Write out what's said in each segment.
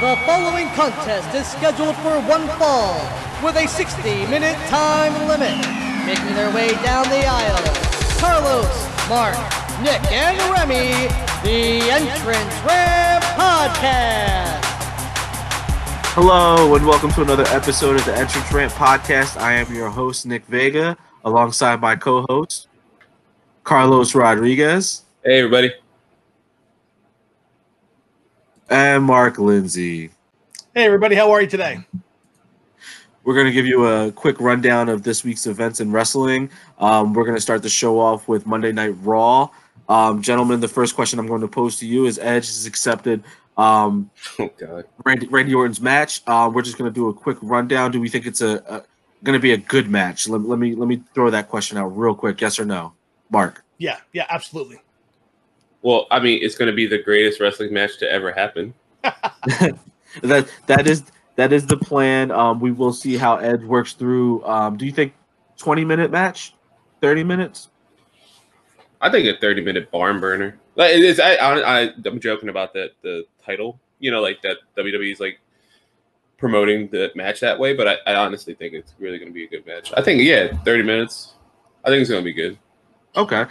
The following contest is scheduled for one fall with a 60-minute time limit. Making their way down the aisle, Carlos, Mark, Nick, and Remy, the Entrance Ramp Podcast. Hello, and welcome to another episode of the Entrance Ramp Podcast. I am your host, Nick Vega, alongside my co-host, Carlos Rodriguez. Hey, everybody. And Mark Lindsay. Hey, everybody. How are you today? We're going to give you a quick rundown of this week's events in wrestling. We're going to start the show off with Monday Night Raw. Gentlemen, the first question I'm going to pose to you is Edge has accepted Randy Orton's match. We're just going to do a quick rundown. Do we think it's going to be a good match? Let me throw that question out real quick. Yes or no? Mark? Yeah, absolutely. Well, I mean, it's going to be the greatest wrestling match to ever happen. that is the plan. We will see how Edge works through. Do you think 20-minute match, 30 minutes? I think a 30-minute barn burner. Like, I'm joking about the title. You know, like that WWE's like promoting the match that way. But I honestly think it's really going to be a good match. I think 30 minutes. I think it's going to be good. Okay.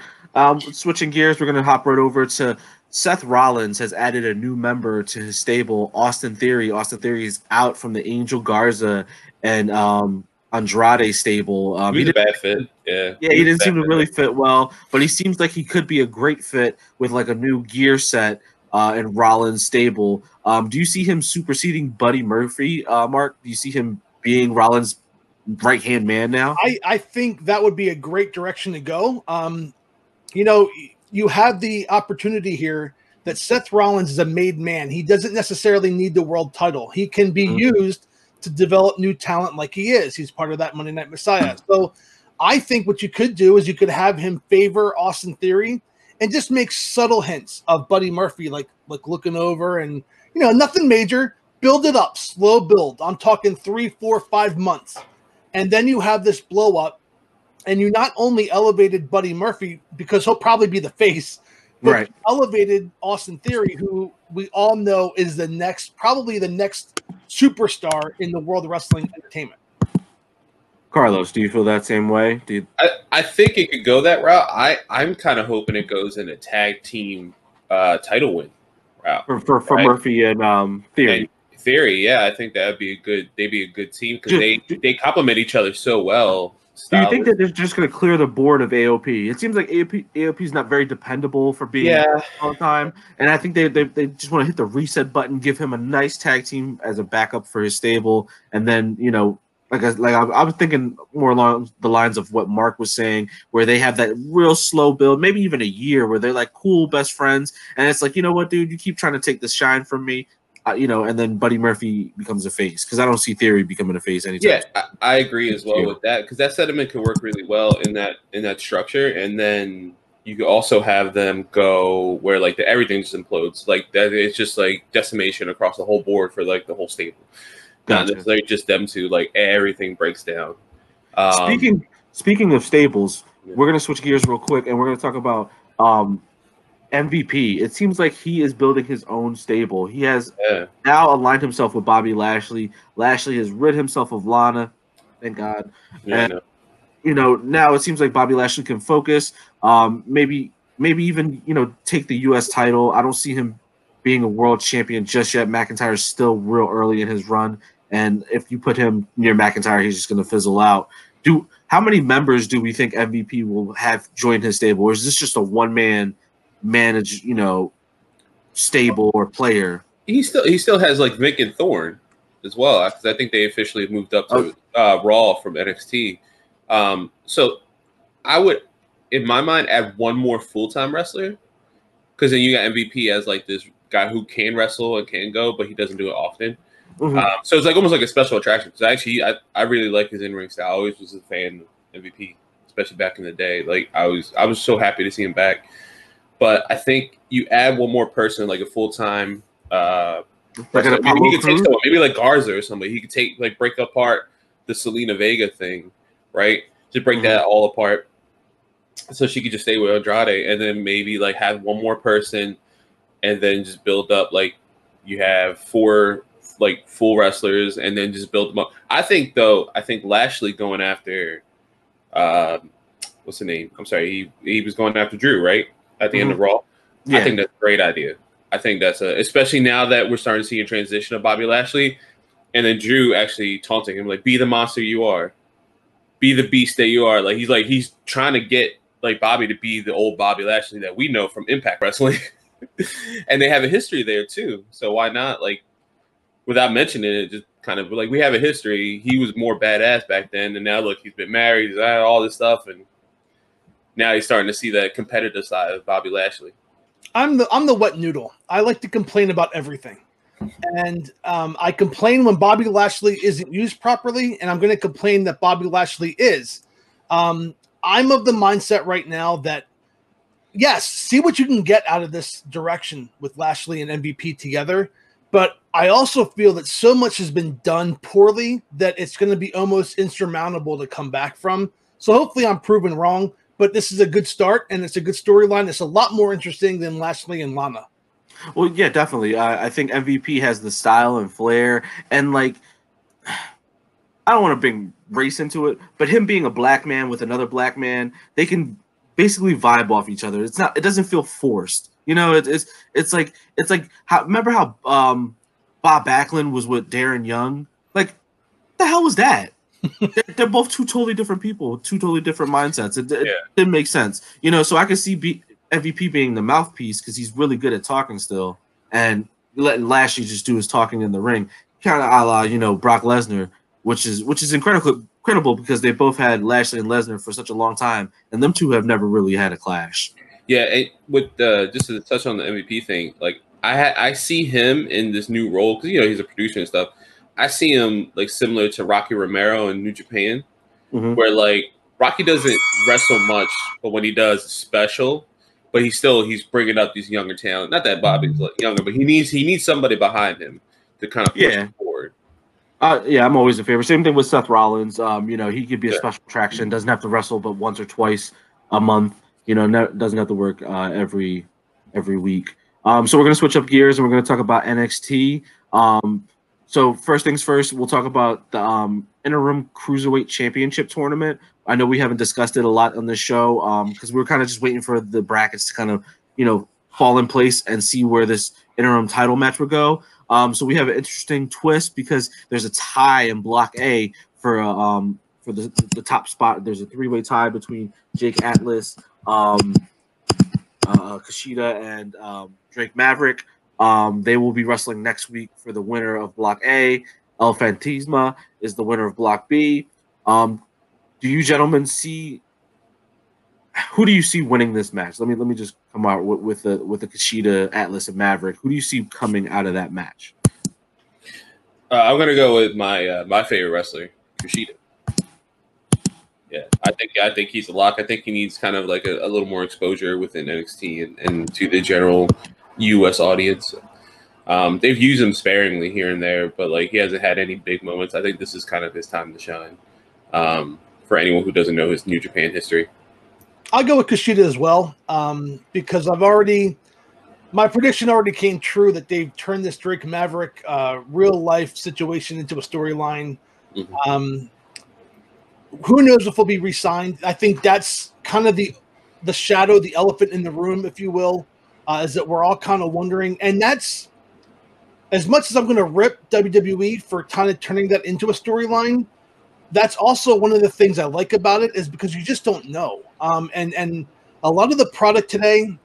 Switching gears, we're going to hop right over to Seth Rollins has added a new member to his stable, Austin Theory. Austin Theory is out from the Angel Garza and Andrade stable. He's a bad fit. Yeah, he didn't seem to really fit well, but he seems like he could be a great fit with like a new gear set in Rollins stable. Do you see him superseding Buddy Murphy, Mark? Do you see him being Rollins' right-hand man now? I think that would be a great direction to go. You know, you have the opportunity here that Seth Rollins is a made man. He doesn't necessarily need the world title. He can be used to develop new talent like he is. He's part of that Monday Night Messiah. So I think what you could do is you could have him favor Austin Theory and just make subtle hints of Buddy Murphy, like looking over and, you know, nothing major. Build it up, slow build. I'm talking 3, 4, 5 months. And then you have this blow up, and you not only elevated Buddy Murphy because he'll probably be the face, but right, elevated Austin Theory, who we all know is the next, probably the next superstar in the world of wrestling entertainment. Carlos, do you feel that same way? I think it could go that route. I'm kind of hoping it goes in a tag team title win route for right? Murphy and Theory. Theory, yeah, I think that'd be a good. They'd be a good team because they complement each other so well. Do you think that they're just going to clear the board of AOP? It seems like AOP is not very dependable for being all the time, and I think they just want to hit the reset button, give him a nice tag team as a backup for his stable, and then, you know, I was thinking more along the lines of what Mark was saying, where they have that real slow build, maybe even a year, where they're like cool best friends, and it's like, you know what, dude, you keep trying to take the shine from me. You know, and then Buddy Murphy becomes a face because I don't see Theory becoming a face anytime. Yeah, I agree as well with that because that sentiment could work really well in that structure, and then you could also have them go where like everything just implodes, like that. It's just like decimation across the whole board for like the whole stable. Gotcha. Not necessarily just them two, like everything breaks down. Speaking of stables, we're gonna switch gears real quick, and we're gonna talk about MVP. It seems like he is building his own stable. He has now aligned himself with Bobby Lashley. Lashley has rid himself of Lana. Thank God. Yeah, and, you know, now it seems like Bobby Lashley can focus. Maybe even, you know, take the U.S. title. I don't see him being a world champion just yet. McIntyre's still real early in his run, and if you put him near McIntyre, he's just going to fizzle out. How many members do we think MVP will have join his stable, or is this just a one-man manage, you know, stable or player? He still has like Vic and Thorne as well, because I think they officially moved up to Raw from NXT. So I would, in my mind, add one more full-time wrestler, because then you got MVP as like this guy who can wrestle and can go, but he doesn't do it often. So it's like almost like a special attraction. Because actually, I really like his in-ring style. I always was a fan of MVP, especially back in the day. Like I was so happy to see him back. But I think you add one more person, like a full-time maybe he could take someone, maybe like Garza or somebody. He could take like break apart the Selena Vega thing, right? Just break that all apart, so she could just stay with Andrade, and then maybe like have one more person, and then just build up. Like you have four like full wrestlers and then just build them up. I think Lashley going after what's the name? I'm sorry, he was going after Drew, right? At the end of Raw. Yeah. I think that's a great idea. I think that's especially now that we're starting to see a transition of Bobby Lashley and then Drew actually taunting him, like, be the monster you are. Be the beast that you are. Like, he's trying to get like Bobby to be the old Bobby Lashley that we know from Impact Wrestling. And they have a history there too. So why not, like, without mentioning it, just kind of like, we have a history. He was more badass back then. And now look, he's been married, he's had all this stuff. And now he's starting to see that competitive side of Bobby Lashley. I'm the wet noodle. I like to complain about everything. And I complain when Bobby Lashley isn't used properly, and I'm going to complain that Bobby Lashley is. I'm of the mindset right now that, yes, see what you can get out of this direction with Lashley and MVP together, but I also feel that so much has been done poorly that it's going to be almost insurmountable to come back from. So hopefully I'm proven wrong, but this is a good start, and it's a good storyline. It's a lot more interesting than Lashley and Lana. Well, yeah, definitely. I think MVP has the style and flair, and like, I don't want to bring race into it, but him being a black man with another black man, they can basically vibe off each other. It's not, it doesn't feel forced, you know. It's like how, remember how Bob Backlund was with Darren Young? Like, what the hell was that? They're both two totally different people, two totally different mindsets. It didn't make sense, you know. So I could see MVP being the mouthpiece because he's really good at talking still, and letting Lashley just do his talking in the ring, kind of a la, you know, Brock Lesnar, which is incredible because they both had Lashley and Lesnar for such a long time, and them two have never really had a clash. Yeah, and with just to touch on the MVP thing, like I see him in this new role because, you know, he's a producer and stuff. I see him like similar to Rocky Romero in New Japan, where like Rocky doesn't wrestle much, but when he does, it's special. But he's bringing up these younger talent. Not that Bobby's younger, but he needs somebody behind him to kind of push him forward. Yeah, I'm always in favor. Same thing with Seth Rollins. You know, he could be a special attraction. Doesn't have to wrestle, but once or twice a month. You know, doesn't have to work every week. So we're gonna switch up gears and we're gonna talk about NXT. So first things first, we'll talk about the interim cruiserweight championship tournament. I know we haven't discussed it a lot on this show because we were kind of just waiting for the brackets to kind of, you know, fall in place and see where this interim title match would go. So we have an interesting twist because there's a tie in Block A for the top spot. There's a three-way tie between Jake Atlas, Kushida, and Drake Maverick. They will be wrestling next week for the winner of Block A. El Fantasma is the winner of Block B. Do you gentlemen see – who do you see winning this match? Let me just come out with the Kushida, Atlas, and Maverick. Who do you see coming out of that match? I'm going to go with my favorite wrestler, Kushida. Yeah, I think he's a lock. I think he needs kind of like a little more exposure within NXT and to the general U.S. audience. They've used him sparingly here and there, but like he hasn't had any big moments. I think this is kind of his time to shine. For anyone who doesn't know his New Japan history. I'll go with Kushida as well because my prediction already came true that they've turned this Drake Maverick real-life situation into a storyline. Who knows if he'll be re-signed. I think that's kind of the shadow, the elephant in the room, if you will, is that we're all kind of wondering. And that's, as much as I'm going to rip WWE for kind of turning that into a storyline, that's also one of the things I like about it is because you just don't know. And a lot of the product today,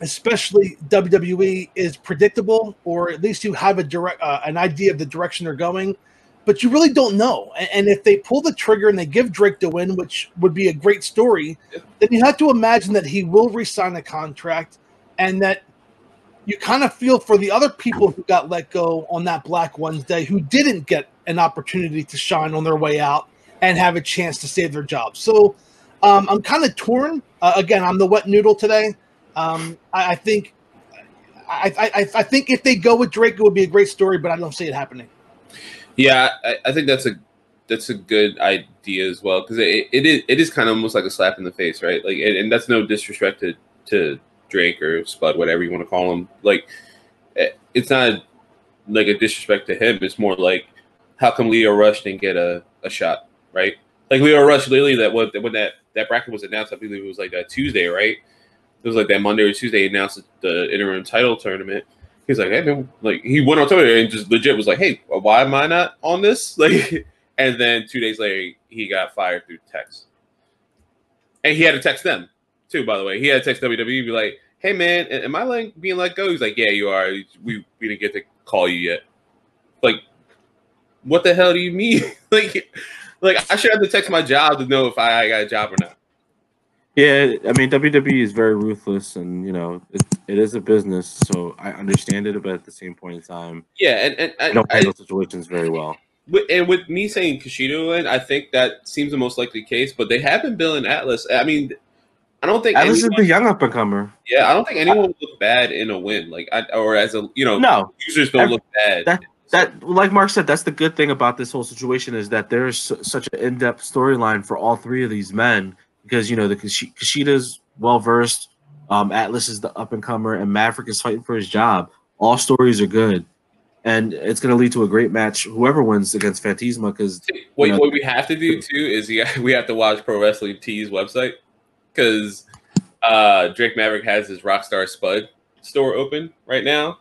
especially WWE, is predictable, or at least you have an idea of the direction they're going, but you really don't know. And if they pull the trigger and they give Drake the win, which would be a great story, then you have to imagine that he will re-sign a contract and that you kind of feel for the other people who got let go on that Black Wednesday who didn't get an opportunity to shine on their way out and have a chance to save their jobs. So I'm kind of torn. Again, I'm the wet noodle today. I think if they go with Drake, it would be a great story, but I don't see it happening. Yeah, I think that's a good idea as well because it is kind of almost like a slap in the face, right? Like, and that's no disrespect to Drake or Spud, whatever you want to call him. Like, it's not like a disrespect to him. It's more like, how come Lio Rush didn't get a shot, right? Like Lio Rush, literally, that when that bracket was announced, I believe it was like that Tuesday, right? It was like that Monday or Tuesday announced the interim title tournament. He's like, hey, man, like he went on Twitter and just legit was like, hey, why am I not on this? Like, and then 2 days later, he got fired through text, and he had to text them too. By the way, he had to text WWE, be like, hey man, am I like being let go? He's like, yeah, you are. We didn't get to call you yet. Like, what the hell do you mean? Like I should have to text my job to know if I got a job or not. Yeah, I mean, WWE is very ruthless, and you know it is a business, so I understand it, but at the same point in time, yeah, and I don't handle situations very well. And with me saying Kushida, I think that seems the most likely case, but they have been billing Atlas. I mean, I don't think Atlas is the young up and comer. Yeah, I don't think anyone would look bad in a win, like users don't look bad. That, like Mark said, that's the good thing about this whole situation is that there's such an in-depth storyline for all three of these men because, you know, the Kushida's well-versed, Atlas is the up-and-comer, and Maverick is fighting for his job. All stories are good, and it's going to lead to a great match, whoever wins against Phantasma. Because what we have to do, too, is we have to watch Pro Wrestling Tee's website because Drake Maverick has his Rockstar Spud store open right now.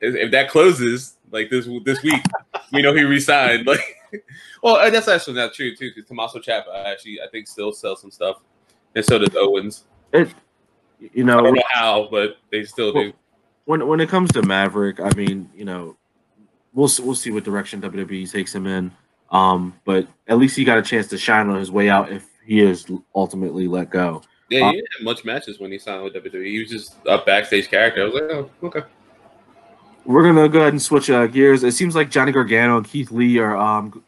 If that closes... Like this week, we know he resigned. Like, well, that's actually not true too, because Tommaso Ciampa actually I think still sells some stuff, and so does Owens. I don't know how, but they still do. When it comes to Maverick, I mean, you know, we'll see what direction WWE takes him in. But at least he got a chance to shine on his way out if he is ultimately let go. Yeah, he didn't have much matches when he signed with WWE. He was just a backstage character. I was like, oh, okay. We're going to go ahead and switch gears. It seems like Johnny Gargano and Keith Lee are, on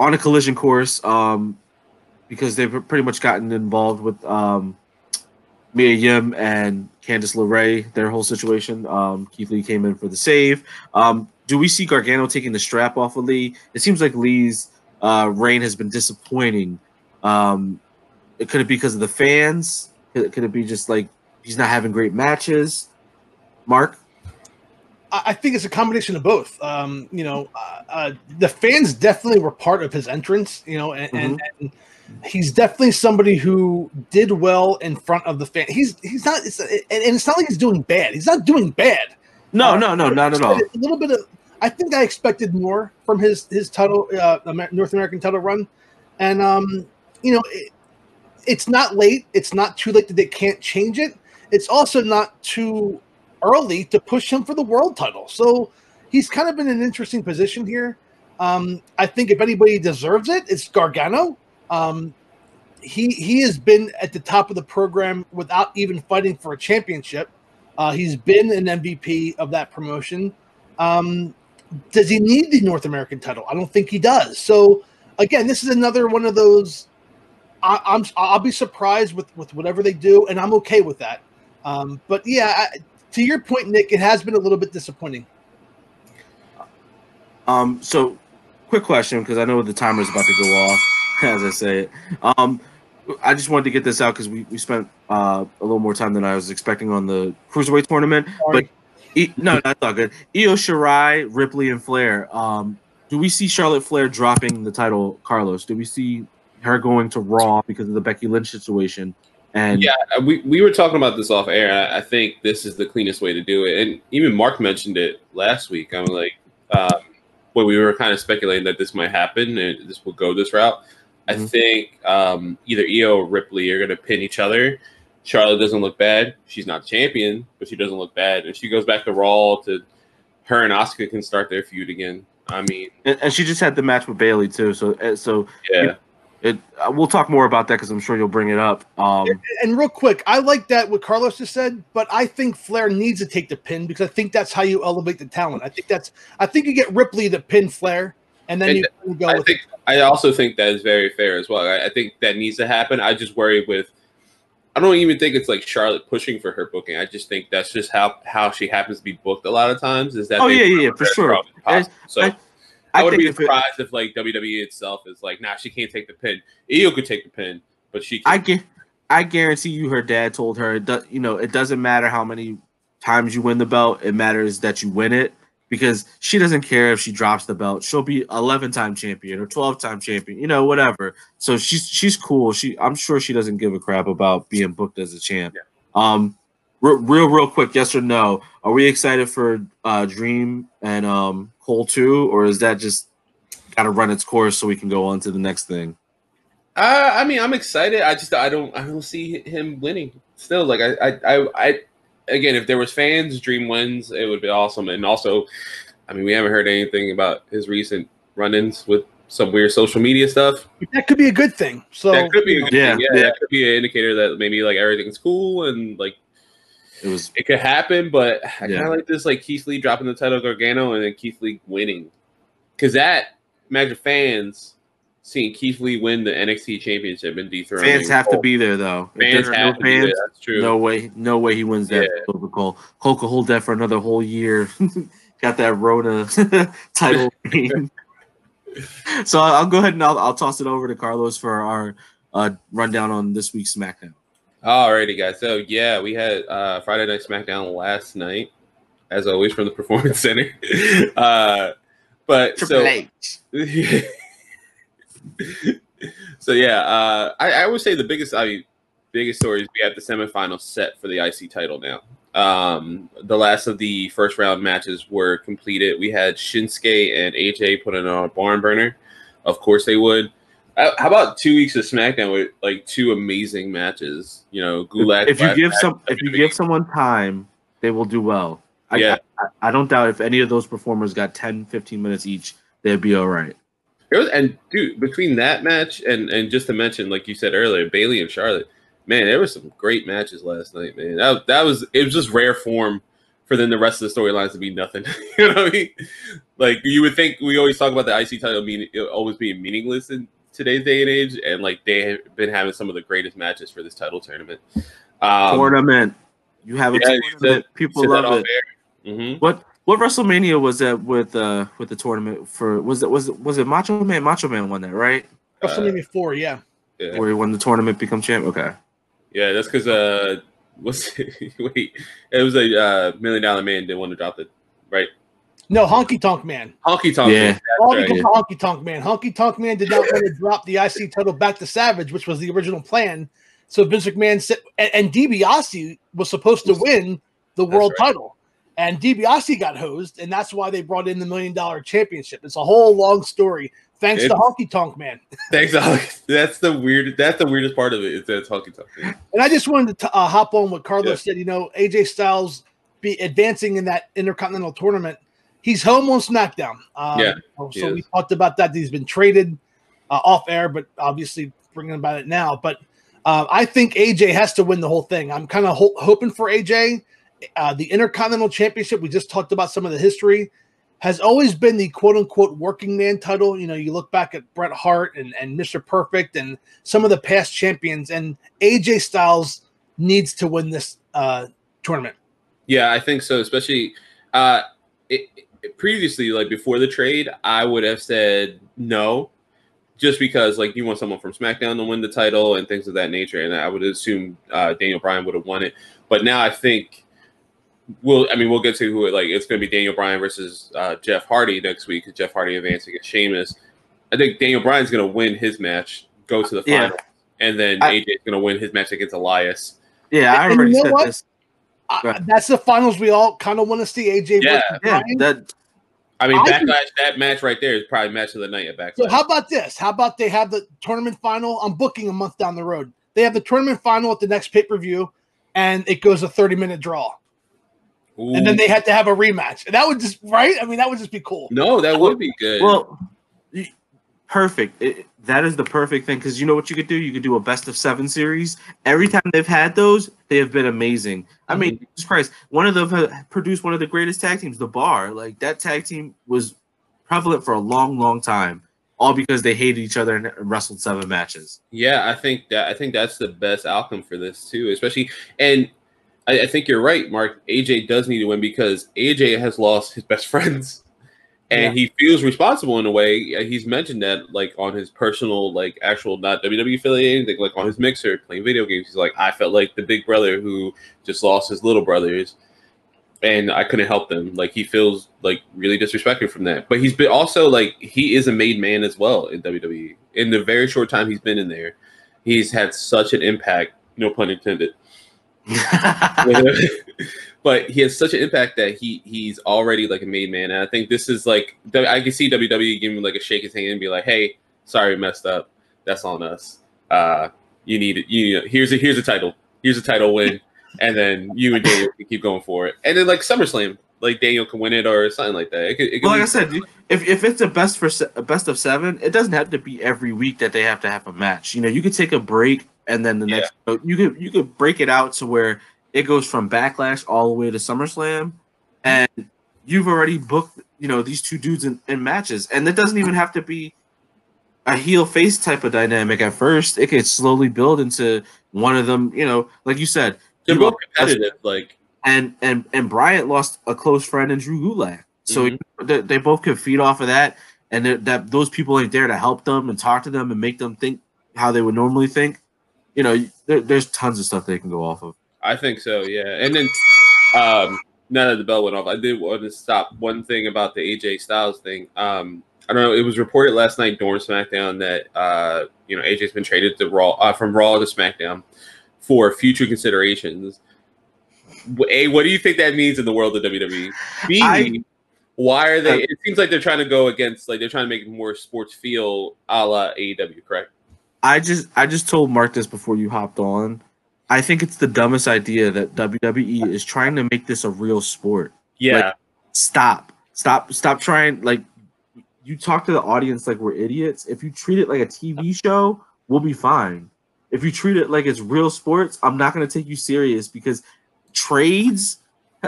a collision course because they've pretty much gotten involved with Mia Yim and Candice LeRae, their whole situation. Keith Lee came in for the save. Do we see Gargano taking the strap off of Lee? It seems like Lee's reign has been disappointing. Could it be because of the fans? Could it be just like he's not having great matches? Mark? I think it's a combination of both. The fans definitely were part of his entrance, and he's definitely somebody who did well in front of the fan. He's not, and it's not like he's doing bad. He's not doing bad. No, not at all. A little bit of, I think I expected more from his title, North American title run. And, it's not late. It's not too late that they can't change it. It's also not too early to push him for the world title, so he's kind of been in an interesting position here. I think if anybody deserves it, it's Gargano. He has been at the top of the program without even fighting for a championship. He's been an MVP of that promotion. Does he need the North American title? I don't think he does. So again, this is another one of those. I'll be surprised with whatever they do, and I'm okay with that. But yeah. To your point, Nick, it has been a little bit disappointing. So, quick question, because I know the timer is about to go off as I say it. I just wanted to get this out because we spent a little more time than I was expecting on the Cruiserweight tournament. Sorry. But no, that's all good. Io Shirai, Ripley, and Flair. Do we see Charlotte Flair dropping the title, Carlos? Do we see her going to Raw because of the Becky Lynch situation? And yeah, we were talking about this off air. I think this is the cleanest way to do it. And even Mark mentioned it last week. I'm like, when we were kind of speculating that this might happen and this will go this route. I think either Io or Ripley are going to pin each other. Charlotte doesn't look bad. She's not champion, but she doesn't look bad. And she goes back to Raw to her and Asuka can start their feud again. I mean, and she just had the match with Bayley too. So yeah. We'll talk more about that because I'm sure you'll bring it up. And real quick, I like that what Carlos just said, but I think Flair needs to take the pin because I think that's how you elevate the talent. I think you get Ripley to pin Flair, and then you go. I also think that is very fair as well. I think that needs to happen. I just worry with. I don't even think it's like Charlotte pushing for her booking. I just think that's just how she happens to be booked a lot of times. Is that? Oh yeah, for sure. I would be surprised if like WWE itself is like, nah, she can't take the pin. Io could take the pin, but she can't. I guarantee you her dad told her, it doesn't matter how many times you win the belt. It matters that you win it. because she doesn't care if she drops the belt. She'll be 11-time champion or 12-time champion, you know, whatever. So she's cool. I'm sure she doesn't give a crap about being booked as a champ. Yeah. Real quick, yes or no? Are we excited for Dream and Cole 2, or is that just got to run its course so we can go on to the next thing? I mean, I'm excited. I don't see him winning. Still, like I again, if there was fans, Dream wins, it would be awesome. And also, I mean, we haven't heard anything about his recent run-ins with some weird social media stuff. That could be a good thing. So that could be a good thing. Yeah, that could be an indicator that maybe like everything's cool and like. It could happen, but I kind of like this, like Keith Lee dropping the title Gargano and then Keith Lee winning, because that imagine fans seeing Keith Lee win the NXT Championship and dethrone. Fans have to be there though. Fans have to be there. That's true. No way he wins that over Cole. Cole could hold that for another whole year. Got that Rona title. So I'll go ahead and I'll toss it over to Carlos for our rundown on this week's SmackDown. Alrighty, guys. So, yeah, we had Friday Night SmackDown last night, as always, from the Performance Center. But I would say the biggest story is we have the semifinal set for the IC title now. The last of the first-round matches were completed. We had Shinsuke and AJ put in a barn burner. Of course they would. How about 2 weeks of SmackDown with like two amazing matches? You know, Gulak. If you give someone time, they will do well. I don't doubt if any of those performers got 10, 15 minutes each, they'd be all right. Dude, between that match and just to mention, like you said earlier, Bayley and Charlotte, man, there were some great matches last night, man. It was just rare form for then the rest of the storylines to be nothing. You know what I mean? Like you would think we always talk about the IC title always being meaningless and today's day and age, and like they have been having some of the greatest matches for this title tournament. You have a tournament. People love it. Mm-hmm. What WrestleMania was that with the tournament for? Was it Macho Man? Macho Man won that, right? WrestleMania 4, yeah. Where he won the tournament, become champ. Okay. Yeah, that's because it was a $1 million man didn't want to drop it, right? No, Honky Tonk Man. Honky Tonk Man. Honky Tonk Man. Honky Tonk Man did not want to drop the IC title back to Savage, which was the original plan. So Vince McMahon said, and DiBiase was supposed to win the world title. And DiBiase got hosed, and that's why they brought in the $1 million championship. It's a whole long story. Thanks to Honky Tonk Man. Thanks, Alex. That's the weirdest part of it. Is that it's Honky Tonk Man. And I just wanted to hop on what Carlos said. You know, AJ Styles be advancing in that Intercontinental tournament. He's home on SmackDown. So we talked about that. He's been traded off air, but obviously bringing about it now. But I think AJ has to win the whole thing. I'm kind of hoping for AJ. The Intercontinental Championship, we just talked about some of the history, has always been the quote-unquote working man title. You know, you look back at Bret Hart and Mr. Perfect and some of the past champions, and AJ Styles needs to win this tournament. Yeah, I think so, especially previously, like before the trade, I would have said no, just because like you want someone from SmackDown to win the title and things of that nature, and I would assume Daniel Bryan would have won it. But now I think we'll get to who it like. It's going to be Daniel Bryan versus Jeff Hardy next week. Jeff Hardy advancing against Sheamus. I think Daniel Bryan's going to win his match, go to the final, and then AJ's going to win his match against Elias. Yeah, I already said this. That's the finals we all kind of want to see. AJ versus Bryan. Backlash, that match right there is probably match of the night at Backlash. So how about this? How about they have the tournament final? I'm booking a month down the road. They have the tournament final at the next pay-per-view, and it goes a 30-minute draw. Ooh. And then they had to have a rematch. And that would just, right? I mean, that would just be cool. No, that would be good. Well, perfect. That is the perfect thing, because you know what you could do? You could do a best-of-7 series. Every time they've had those, they have been amazing. I mean, Jesus Christ, one of them produced one of the greatest tag teams, The Bar. Like, that tag team was prevalent for a long, long time, all because they hated each other and wrestled 7 matches. Yeah, I think that's the best outcome for this, too, especially – and I think you're right, Mark. AJ does need to win because AJ has lost his best friends. And he feels responsible in a way. He's mentioned that, like, on his personal, like, actual, not WWE affiliated, anything, like, on his mixer, playing video games. He's like, I felt like the big brother who just lost his little brothers. And I couldn't help them. Like, he feels like really disrespected from that. But he's been also like, he is a made man as well in WWE. In the very short time he's been in there, he's had such an impact, no pun intended. But he has such an impact that he's already like a made man. And I think this is like, I can see WWE giving him like a shake his hand and be like, hey, sorry, we messed up. That's on us. You need it. You know, here's a title. Here's a title win. And then you and Daniel can keep going for it. And then, like, SummerSlam, like, Daniel can win it or something like that. It could like I said, if it's a best of 7, it doesn't have to be every week that they have to have a match. You know, you could take a break, and then the next – you could break it out to where it goes from Backlash all the way to SummerSlam, and you've already booked, you know, these two dudes in matches. And it doesn't even have to be a heel-face type of dynamic at first. It could slowly build into one of them, you know, like you said – they're both competitive, like, and Bryant lost a close friend in Drew Gulak, so they both could feed off of that, and that those people ain't there to help them and talk to them and make them think how they would normally think. You know, there's tons of stuff they can go off of. I think so, yeah. And then now that the bell went off, I did want to stop one thing about the AJ Styles thing. I don't know. It was reported last night during SmackDown that AJ's been traded to Raw from Raw to SmackDown. For future considerations, A, what do you think that means in the world of WWE? B, why are they? It seems like they're trying to go against, like, they're trying to make it more sports feel, a la AEW, correct? I just told Mark this before you hopped on. I think it's the dumbest idea that WWE is trying to make this a real sport. Yeah, like, stop trying. Like, you talk to the audience like we're idiots. If you treat it like a TV show, we'll be fine. If you treat it like it's real sports, I'm not going to take you serious because trades,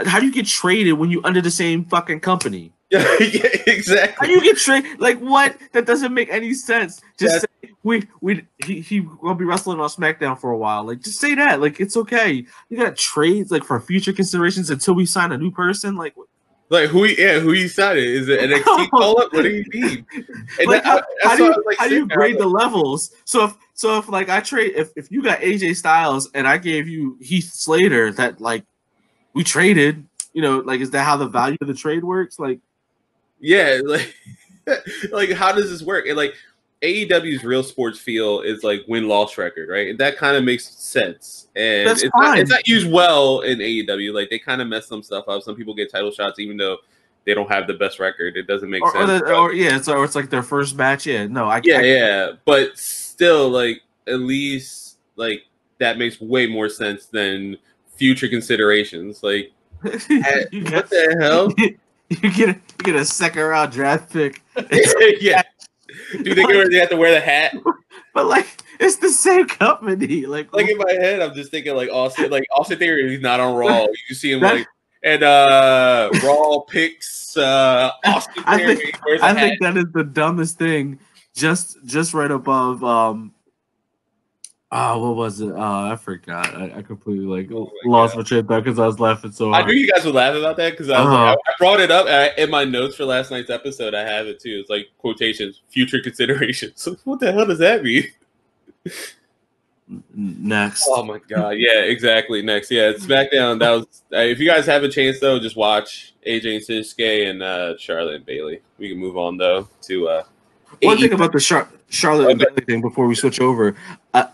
how do you get traded when you're under the same fucking company? Yeah, exactly. How do you get traded? Like, what? That doesn't make any sense. Just say, he going to be wrestling on SmackDown for a while. Like, just say that. Like, it's okay. You got trades, like, for future considerations until we sign a new person. Like, who you signing? Is it an NXT call-up? What do you mean? And like, how do you grade the levels? So if like I trade, if you got AJ Styles and I gave you Heath Slater, that, like, we traded, you know, like, is that how the value of the trade works? Like, yeah, like, like, how does this work? And like, AEW's real sports feel is like win-loss record, right? And that kind of makes sense. And it's not used well in AEW. Like, they kind of mess some stuff up. Some people get title shots even though they don't have the best record. It doesn't make sense. Or it's like their first match. Yeah, no, I but still, like, at least, like, that makes way more sense than future considerations. Like, what the hell? You get a second round draft pick. Yeah. Do they have to wear the hat? But, like, it's the same company. Like in my head, I'm just thinking, like, Austin Theory, he's not on Raw. You see him, like, and Raw picks Austin Theory. I think that is the dumbest thing. Just right above. What was it? I forgot. I completely, like, lost my train of thought because I was laughing so hard. I knew you guys would laugh about that because I brought it up in my notes for last night's episode. I have it too. It's like quotations, future considerations. What the hell does that mean? Next. Oh my god. Yeah, exactly. Next. Yeah, it's SmackDown. That was. If you guys have a chance though, just watch AJ and Shinsuke and Charlotte and Bayley. We can move on though to. One thing about the Charlotte and Bayley thing before we switch over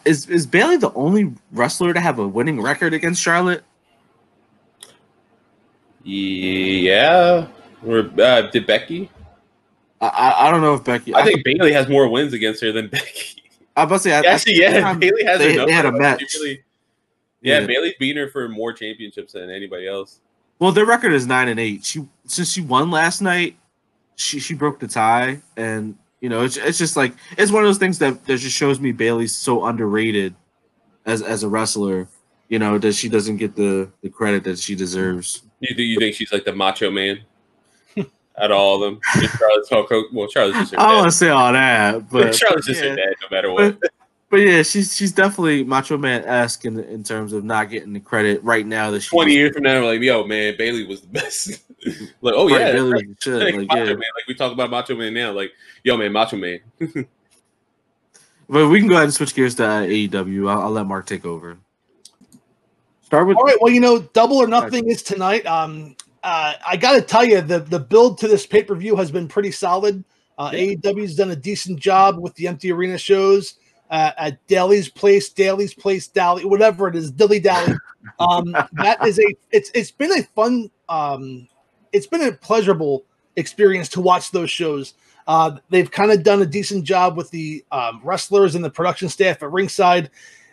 is Bayley the only wrestler to have a winning record against Charlotte? Yeah, or did Becky? I don't know if Becky. I think Bayley has more wins against her than Becky. I was about to say, Bayley has. They had a match. Really, Bayley's beaten her for more championships than anybody else. Well, their record is 9-8. Since she won last night, she broke the tie and. You know, it's just like it's one of those things that just shows me Bayley's so underrated as a wrestler. You know, that she doesn't get the credit that she deserves. You think she's like the Macho Man at all of them? Charlotte's just her dad. I don't want to say all that, but Charlotte's just her dad, no matter what. But yeah, she's definitely Macho Man-esque in terms of not getting the credit right now. That 20 years from now, we're like, yo, man, Bayley was the best. Like, oh yeah, Bayley was the shit. Like, Macho Man, like we talk about Macho Man now, like, yo, man, Macho Man. But we can go ahead and switch gears to AEW. I'll let Mark take over. Start with. All right, well, you know, Double or Nothing is tonight. I got to tell you, the build to this pay-per-view has been pretty solid. AEW's done a decent job with the empty arena shows at Daly's Place, whatever it is, Dilly Dally. That is it's been a fun, it's been a pleasurable experience to watch those shows. They've kind of done a decent job with the wrestlers and the production staff at ringside.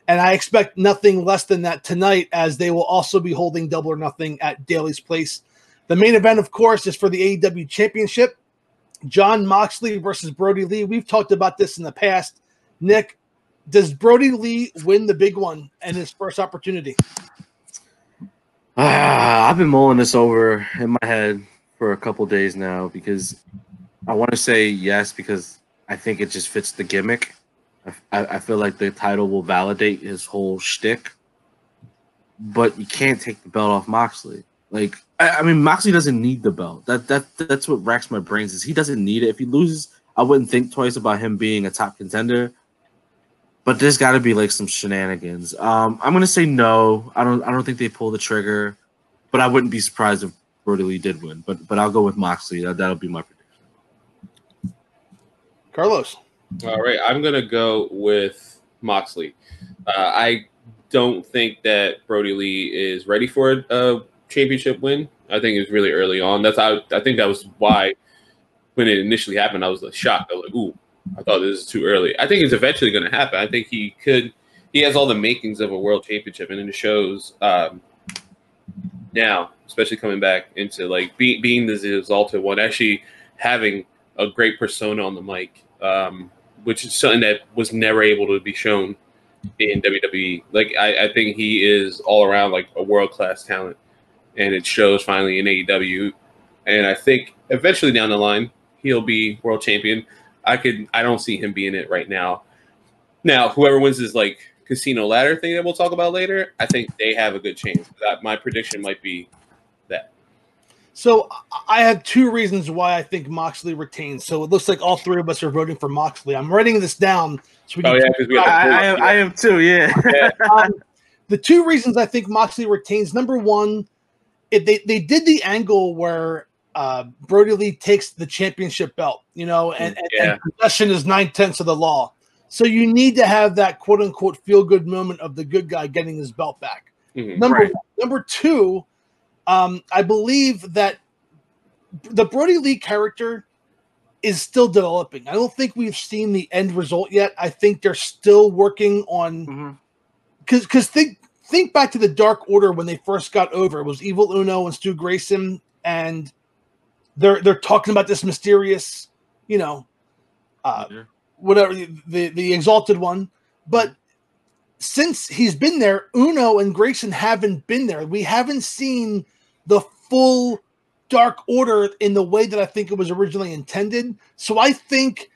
And I expect nothing less than that tonight, as they will also be holding Double or Nothing at Daly's Place. The main event, of course, is for the AEW Championship. Jon Moxley versus Brody Lee. We've talked about this in the past. Nick, does Brody Lee win the big one and his first opportunity? I've been mulling this over in my head for a couple days now, because I want to say yes, because I think it just fits the gimmick. I feel like the title will validate his whole shtick, but you can't take the belt off Moxley. Like, I mean, Moxley doesn't need the belt. That's what racks my brains, is he doesn't need it. If he loses, I wouldn't think twice about him being a top contender. But there's got to be like some shenanigans. I'm gonna say no. I don't think they pull the trigger, but I wouldn't be surprised if Brody Lee did win. But I'll go with Moxley. That'll be my prediction. Carlos. All right, I'm going to go with Moxley. I don't think that Brody Lee is ready for a championship win. I think it was really early on. I think that was why when it initially happened, I was like shocked. I was like, ooh, I thought this is too early. I think it's eventually going to happen. I think he has all the makings of a world championship, and it shows now, especially coming back into like being this exalted one, actually having a great persona on the mic. Which is something that was never able to be shown in WWE. Like, I think he is all around like a world-class talent, and it shows finally in AEW. And I think eventually down the line, he'll be world champion. I don't see him being it right now. Now, whoever wins this like casino ladder thing that we'll talk about later, I think they have a good chance. My prediction might be that. So I have two reasons why I think Moxley retains. So it looks like all three of us are voting for Moxley. I'm writing this down. So we I am too, yeah. The two reasons I think Moxley retains. Number one, they did the angle where Brody Lee takes the championship belt, you know, and possession is 9/10 of the law. So you need to have that quote-unquote feel-good moment of the good guy getting his belt back. Mm-hmm, number one. Number two, I believe that the Brody Lee character is still developing. I don't think we've seen the end result yet. I think they're still working on because think back to the Dark Order when they first got over. It was Evil Uno and Stu Grayson, and they're talking about this mysterious, you know, whatever the exalted one, but. Since he's been there, Uno and Grayson haven't been there. We haven't seen the full Dark Order in the way that I think it was originally intended. So I think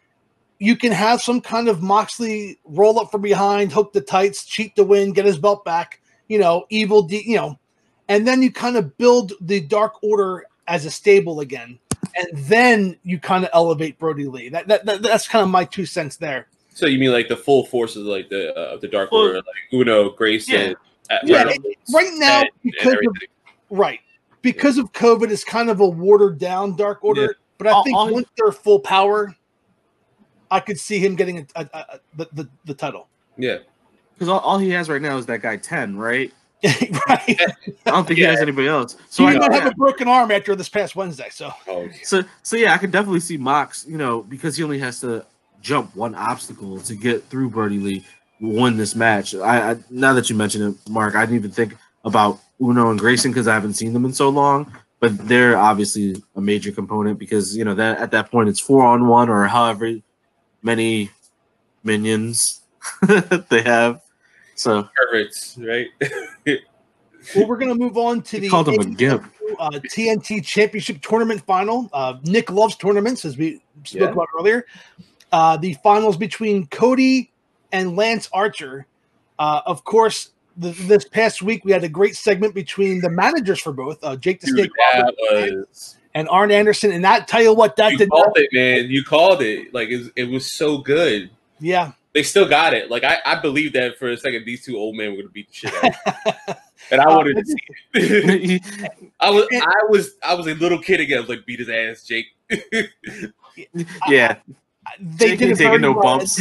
you can have some kind of Moxley roll up from behind, hook the tights, cheat the win, get his belt back, you know, and then you kind of build the Dark Order as a stable again. And then you kind of elevate Brody Lee. That's kind of my 2 cents there. So you mean like the full force of like the Dark Order, like Uno, Grayson? Yeah, right now because of COVID, it's kind of a watered down Dark Order. Yeah. But I think once they're full power, I could see him getting the title. Yeah, because all he has right now is that guy 10, right? Right. I don't think he has anybody else. So I don't have a broken arm after this past Wednesday. So so yeah, I could definitely see Mox, you know, because he only has to jump one obstacle to get through Brody Lee, won this match. I now that you mention it, Mark, I didn't even think about Uno and Grayson because I haven't seen them in so long, but they're obviously a major component because, you know, that at that point it's 4-on-1 or however many minions they have. So perfect, right? Well, we're going to move on to the TNT Championship Tournament Final. Nick loves tournaments, as we spoke about earlier. The finals between Cody and Lance Archer. Of course, this past week we had a great segment between the managers for both, Jake the Snake and Arn Anderson. And I tell you what, you called it. Like it was so good. Yeah, they still got it. Like I believed that for a second. These two old men were going to beat the shit out of And I wanted to see it. I was a little kid again. I was like, beat his ass, Jake. Yeah. They Jake ain't taking no bumps.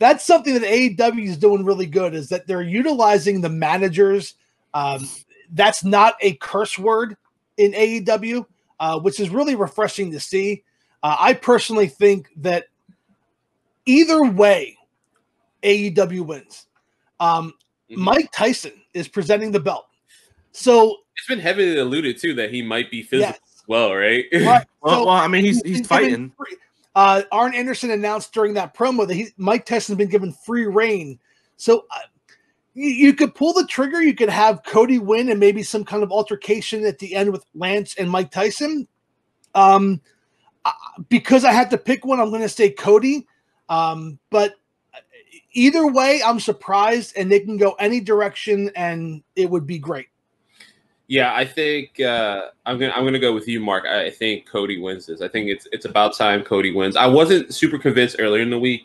That's something that AEW is doing really good, is that they're utilizing the managers. That's not a curse word in AEW, which is really refreshing to see. I personally think that either way, AEW wins. Mike Tyson is presenting the belt. So it's been heavily alluded to that he might be physical as well, right? Right. Well, I mean, he's fighting. Arn Anderson announced during that promo that Mike Tyson's been given free reign. So you could pull the trigger. You could have Cody win and maybe some kind of altercation at the end with Lance and Mike Tyson. Because I had to pick one, I'm going to say Cody. But either way, I'm surprised, and they can go any direction, and it would be great. Yeah, I think I'm gonna go with you, Mark. I think Cody wins this. I think it's about time Cody wins. I wasn't super convinced earlier in the week,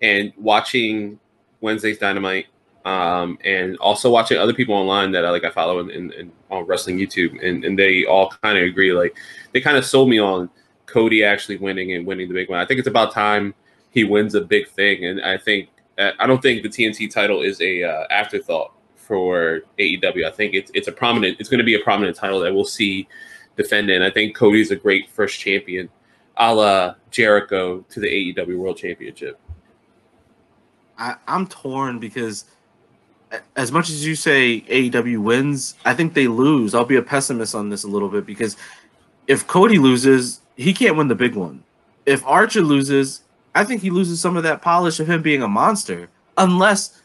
and watching Wednesday's Dynamite, and also watching other people online that I follow in on wrestling YouTube, and they all kind of agree. They kind of sold me on Cody actually winning and winning the big one. I think it's about time he wins a big thing, and I don't think the TNT title is a afterthought for AEW. I think it's going to be a prominent title that we'll see defended. And I think Cody's a great first champion, a la Jericho to the AEW World Championship. I'm torn because as much as you say AEW wins, I think they lose. I'll be a pessimist on this a little bit because if Cody loses, he can't win the big one. If Archer loses, I think he loses some of that polish of him being a monster, unless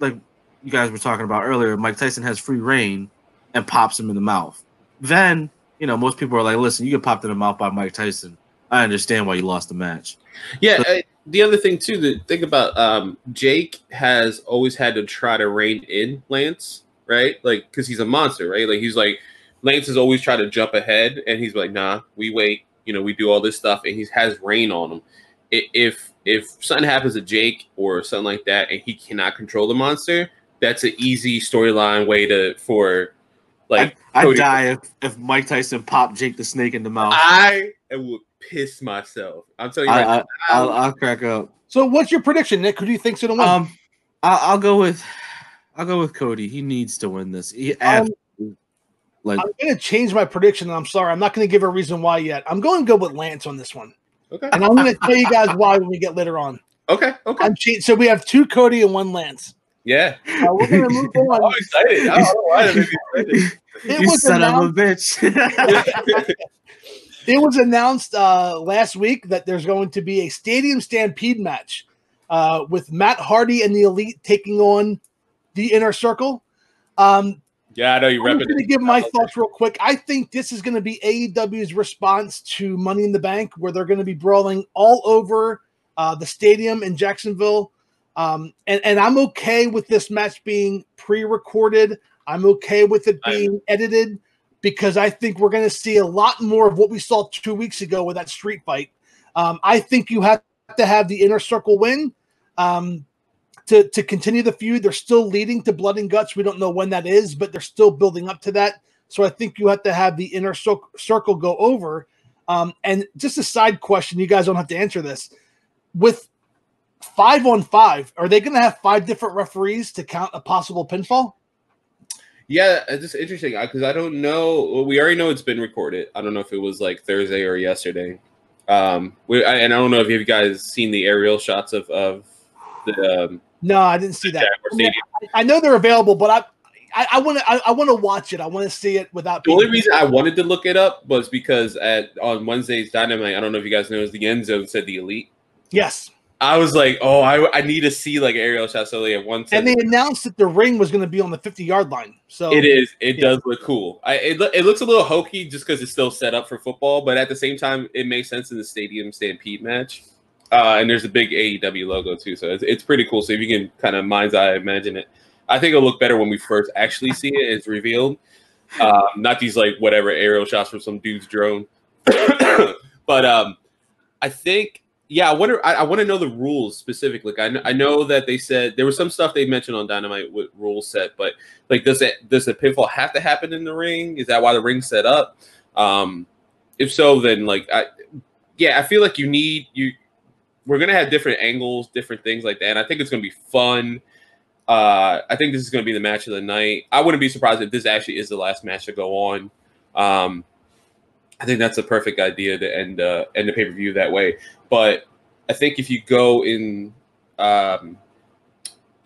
like you guys were talking about earlier, Mike Tyson has free reign and pops him in the mouth. Then, most people are like, listen, you get popped in the mouth by Mike Tyson. I understand why you lost the match. Yeah, the other thing, too, to think about, Jake has always had to try to rein in Lance, right? Because he's a monster, right? Lance has always tried to jump ahead, and he's like, nah, we wait. We do all this stuff, and he has reign on him. If something happens to Jake or something like that and he cannot control the monster, that's an easy storyline way for I'd die if Mike Tyson popped Jake the Snake in the mouth. I would piss myself. I'm telling you right now. I'll crack up. So what's your prediction, Nick? Who do you think's going to win? I'll go with Cody. He needs to win this. I'm going to change my prediction, and I'm sorry. I'm not going to give a reason why yet. I'm going to go with Lance on this one. Okay. And I'm going to tell you guys why when we get later on. Okay. So we have 2 Cody and 1 Lance. Yeah. We're going to move on. I'm excited. I don't know why I'm excited. You son of a bitch. It was announced last week that there's going to be a Stadium Stampede match with Matt Hardy and the Elite taking on the Inner Circle. Yeah, I know you're repping. I'm going to give my thoughts real quick. I think this is going to be AEW's response to Money in the Bank, where they're going to be brawling all over the stadium in Jacksonville. And I'm okay with this match being pre-recorded. I'm okay with it being edited because I think we're going to see a lot more of what we saw 2 weeks ago with that street fight. I think you have to have the Inner Circle win to continue the feud. They're still leading to Blood and Guts. We don't know when that is, but they're still building up to that. So I think you have to have the Inner Circle go over. And just a side question, you guys don't have to answer this. With 5-on-5, are they going to have 5 different referees to count a possible pinfall? Yeah, it's just interesting because I don't know. Well, we already know it's been recorded. I don't know if it was Thursday or yesterday. And I don't know if you guys seen the aerial shots of the. No, I didn't see that. I know they're available, but I want to watch it. I want to see it without. The only reason I wanted to look it up was because on Wednesday's Dynamite, I don't know if you guys noticed, the end zone said the Elite. Yes. I was like, oh, I need to see aerial shots. So at once, and they announced that the ring was going to be on the 50-yard line. So it is. It does look cool. It looks a little hokey just because it's still set up for football, but at the same time, it makes sense in the Stadium Stampede match. And there's a big AEW logo too, so it's pretty cool. So if you can kind of mind's eye imagine it, I think it'll look better when we first actually see it. It's revealed, not these aerial shots from some dude's drone, but I think. Yeah, I want to know the rules specifically. Like, I know that they said there was some stuff they mentioned on Dynamite with rule set, but like, does the pinfall have to happen in the ring? Is that why the ring's set up? If so, then like, I feel like we're gonna have different angles, different things like that, and I think it's gonna be fun. I think this is gonna be the match of the night. I wouldn't be surprised if this actually is the last match to go on. I think that's a perfect idea to end the pay-per-view that way. But I think if you go in, I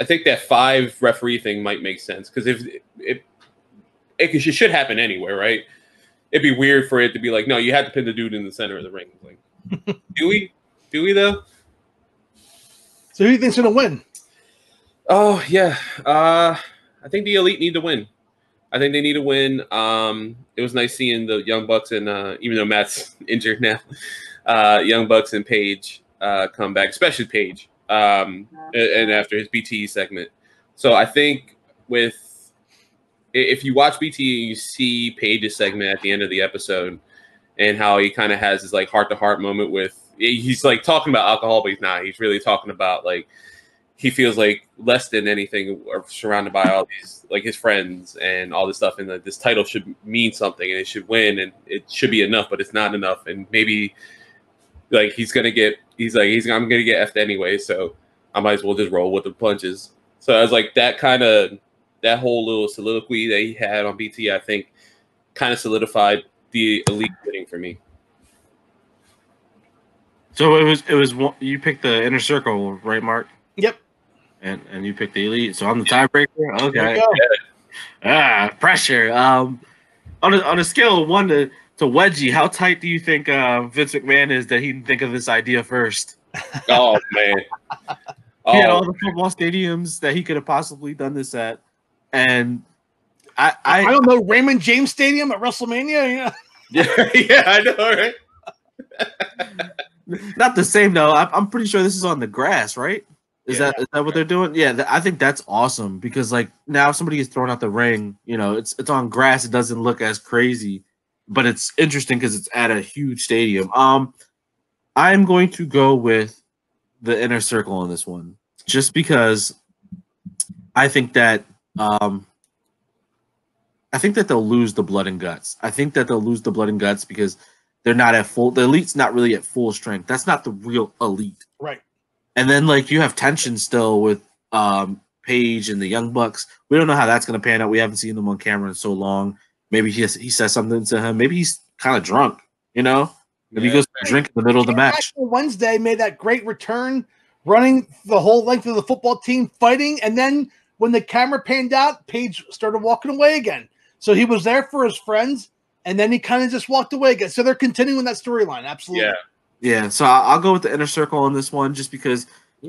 think that 5 referee thing might make sense, because if it should happen anywhere, right? It'd be weird for it to be like, no, you have to pin the dude in the center of the ring. Like, do we though? So who do you think's gonna win? Oh yeah, I think the Elite need to win. I think they need to win. It was nice seeing the Young Bucks and even though Matt's injured now, Young Bucks and Paige come back, especially Paige, and after his BTE segment. So I think if you watch BTE, you see Paige's segment at the end of the episode and how he kind of has his like heart-to-heart moment with he's like talking about alcohol, but he's not. He's really talking about like he feels like less than anything, or surrounded by all these like his friends and all this stuff, and that this title should mean something and it should win and it should be enough, but it's not enough. And maybe like I'm gonna get effed anyway, so I might as well just roll with the punches. So I was like, that whole little soliloquy that he had on BT, I think, kind of solidified the Elite winning for me. So it was you picked the Inner Circle, right, Mark? Yep. And you picked the Elite, so I'm the tiebreaker. Okay. Pressure. On a scale of 1 to wedgie, how tight do you think Vince McMahon is that he didn't think of this idea first? Oh man. He had all the football stadiums that he could have possibly done this at, and I don't know, Raymond James Stadium at WrestleMania. Yeah, yeah, I know, right? Not the same though. I'm pretty sure this is on the grass, right? Is that what they're doing? Yeah, I think that's awesome, because like now if somebody is thrown out the ring, you know, it's on grass. It doesn't look as crazy, but it's interesting because it's at a huge stadium. I'm going to go with the Inner Circle on this one, just because I think that they'll lose the blood and guts. I think that they'll lose the blood and guts because they're not at full. The Elite's not really at full strength. That's not the real Elite, right? And then, like, you have tension still with Paige and the Young Bucks. We don't know how that's going to pan out. We haven't seen them on camera in so long. Maybe he says something to him. Maybe he's kind of drunk, you know? Maybe he goes to drink in the middle of the match. Wednesday made that great return, running the whole length of the football team, fighting. And then when the camera panned out, Paige started walking away again. So he was there for his friends, and then he kind of just walked away again. So they're continuing that storyline, absolutely. Yeah. Yeah, so I'll go with the Inner Circle on this one, just because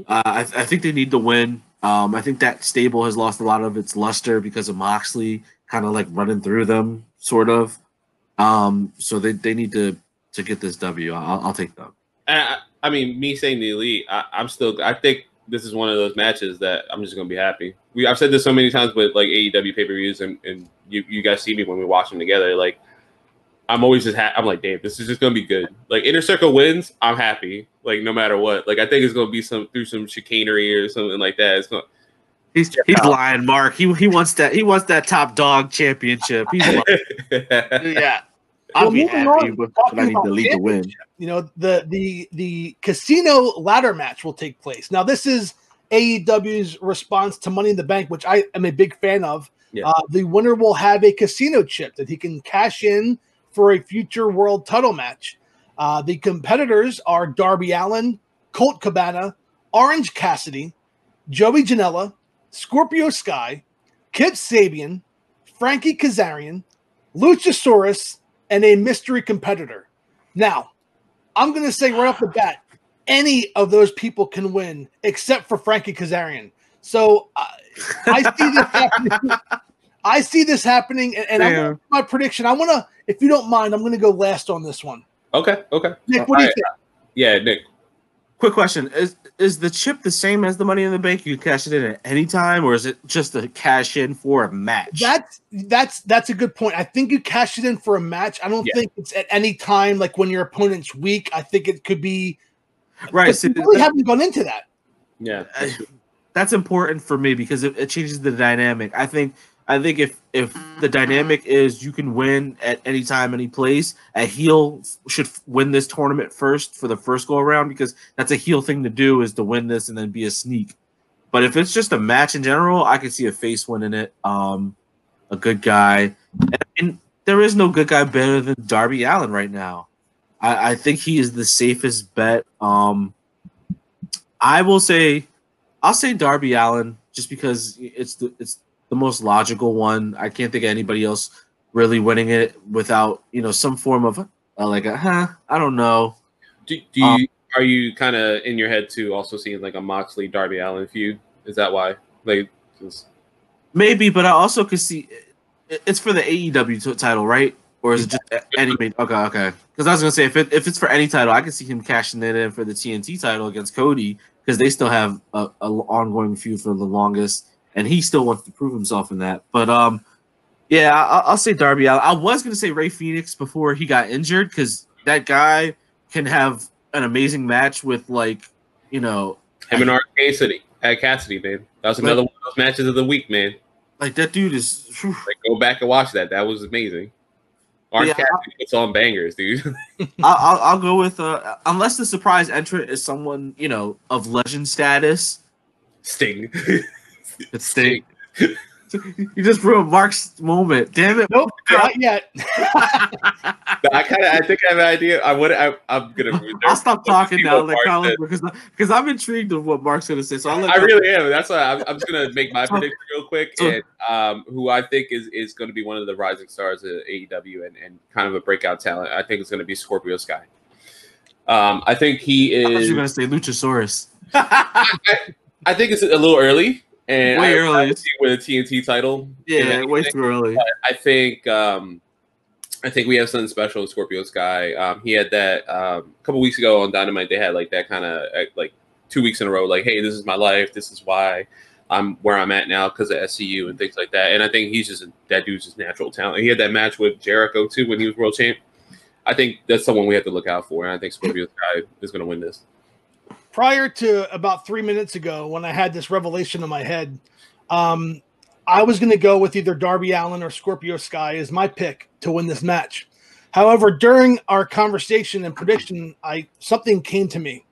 I think they need to win. I think that stable has lost a lot of its luster because of Moxley kind of like running through them, sort of. So they need to get this W. I'll take them. I mean, me saying the Elite, I think this is one of those matches that I'm just gonna be happy. I've said this so many times with like AEW pay-per-views, and you guys see me when we watch them together, like. I'm always just happy. I'm like, damn, this is just gonna be good. Like, Inner Circle wins, I'm happy. Like, no matter what. Like, I think it's gonna be through some chicanery or something like that. It's gonna. He's lying, Mark. He wants that. He wants that top dog championship. He's lying. Yeah, I'll be happy, but I need the Elite to win. You know, the casino ladder match will take place. Now, this is AEW's response to Money in the Bank, which I am a big fan of. Yeah. The winner will have a casino chip that he can cash in for a future world title match. The competitors are Darby Allin, Colt Cabana, Orange Cassidy, Joey Janela, Scorpio Sky, Kip Sabian, Frankie Kazarian, Luchasaurus, and a mystery competitor. Now, I'm going to say right off the bat, any of those people can win except for Frankie Kazarian. So I see this happening. I see this happening, and I want my prediction. I want to, if you don't mind, I'm going to go last on this one. Okay. Nick, what do you think? Yeah, Nick. Quick question. Is the chip the same as the Money in the Bank? You can cash it in at any time, or is it just a cash in for a match? That's a good point. I think you cash it in for a match. I don't think it's at any time, like when your opponent's weak. I think it could be Right. So we haven't gone into that. Yeah. That's important for me because it changes the dynamic. I think if the dynamic is you can win at any time, any place, a heel should win this tournament first for the first go around because that's a heel thing to do is to win this and then be a sneak. But if it's just a match in general, I could see a face winning it, a good guy. And there is no good guy better than Darby Allin right now. I think he is the safest bet. I'll say Darby Allin just because it's the most logical one. I can't think of anybody else really winning it without some form of I don't know. Are you kind of in your head too? Also seeing like a Moxley Darby Allin feud? Is that why? Maybe, but I also could see it's for the AEW title, right? Or is it just any? Okay. Because I was gonna say if it's for any title, I could see him cashing it in for the TNT title against Cody because they still have a ongoing feud for the longest. And he still wants to prove himself in that. But, yeah, I'll say Darby Allin. I was going to say Rey Fénix before he got injured because that guy can have an amazing match with, him and Cassidy, man. That was another one of those matches of the week, man. Like, that dude is... go back and watch that. That was amazing. Cassidy puts on bangers, dude. I'll go with... unless the surprise entrant is someone, of legend status. Sting. It's Sting. You just ruined Mark's moment. Damn it! Nope, not yet. I think I have an idea. I'm gonna. I'll stop talking now, because I'm intrigued of what Mark's gonna say. So I really am. That's why I'm just gonna make my prediction real quick. And who I think is going to be one of the rising stars of AEW and kind of a breakout talent. I think it's going to be Scorpio Sky. I think he is. I thought you were gonna say Luchasaurus. I think it's a little early. And way early with a TNT title. Yeah, way too early. I think we have something special with Scorpio Sky. He had that a couple weeks ago on Dynamite. They had that kind of 2 weeks in a row. Hey, this is my life. This is why I'm where I'm at now because of SCU and things like that. And I think that dude's just natural talent. He had that match with Jericho too when he was world champ. I think that's someone we have to look out for. And I think Scorpio Sky is going to win this. Prior to about 3 minutes ago, when I had this revelation in my head, I was going to go with either Darby Allin or Scorpio Sky as my pick to win this match. However, during our conversation and prediction, something came to me.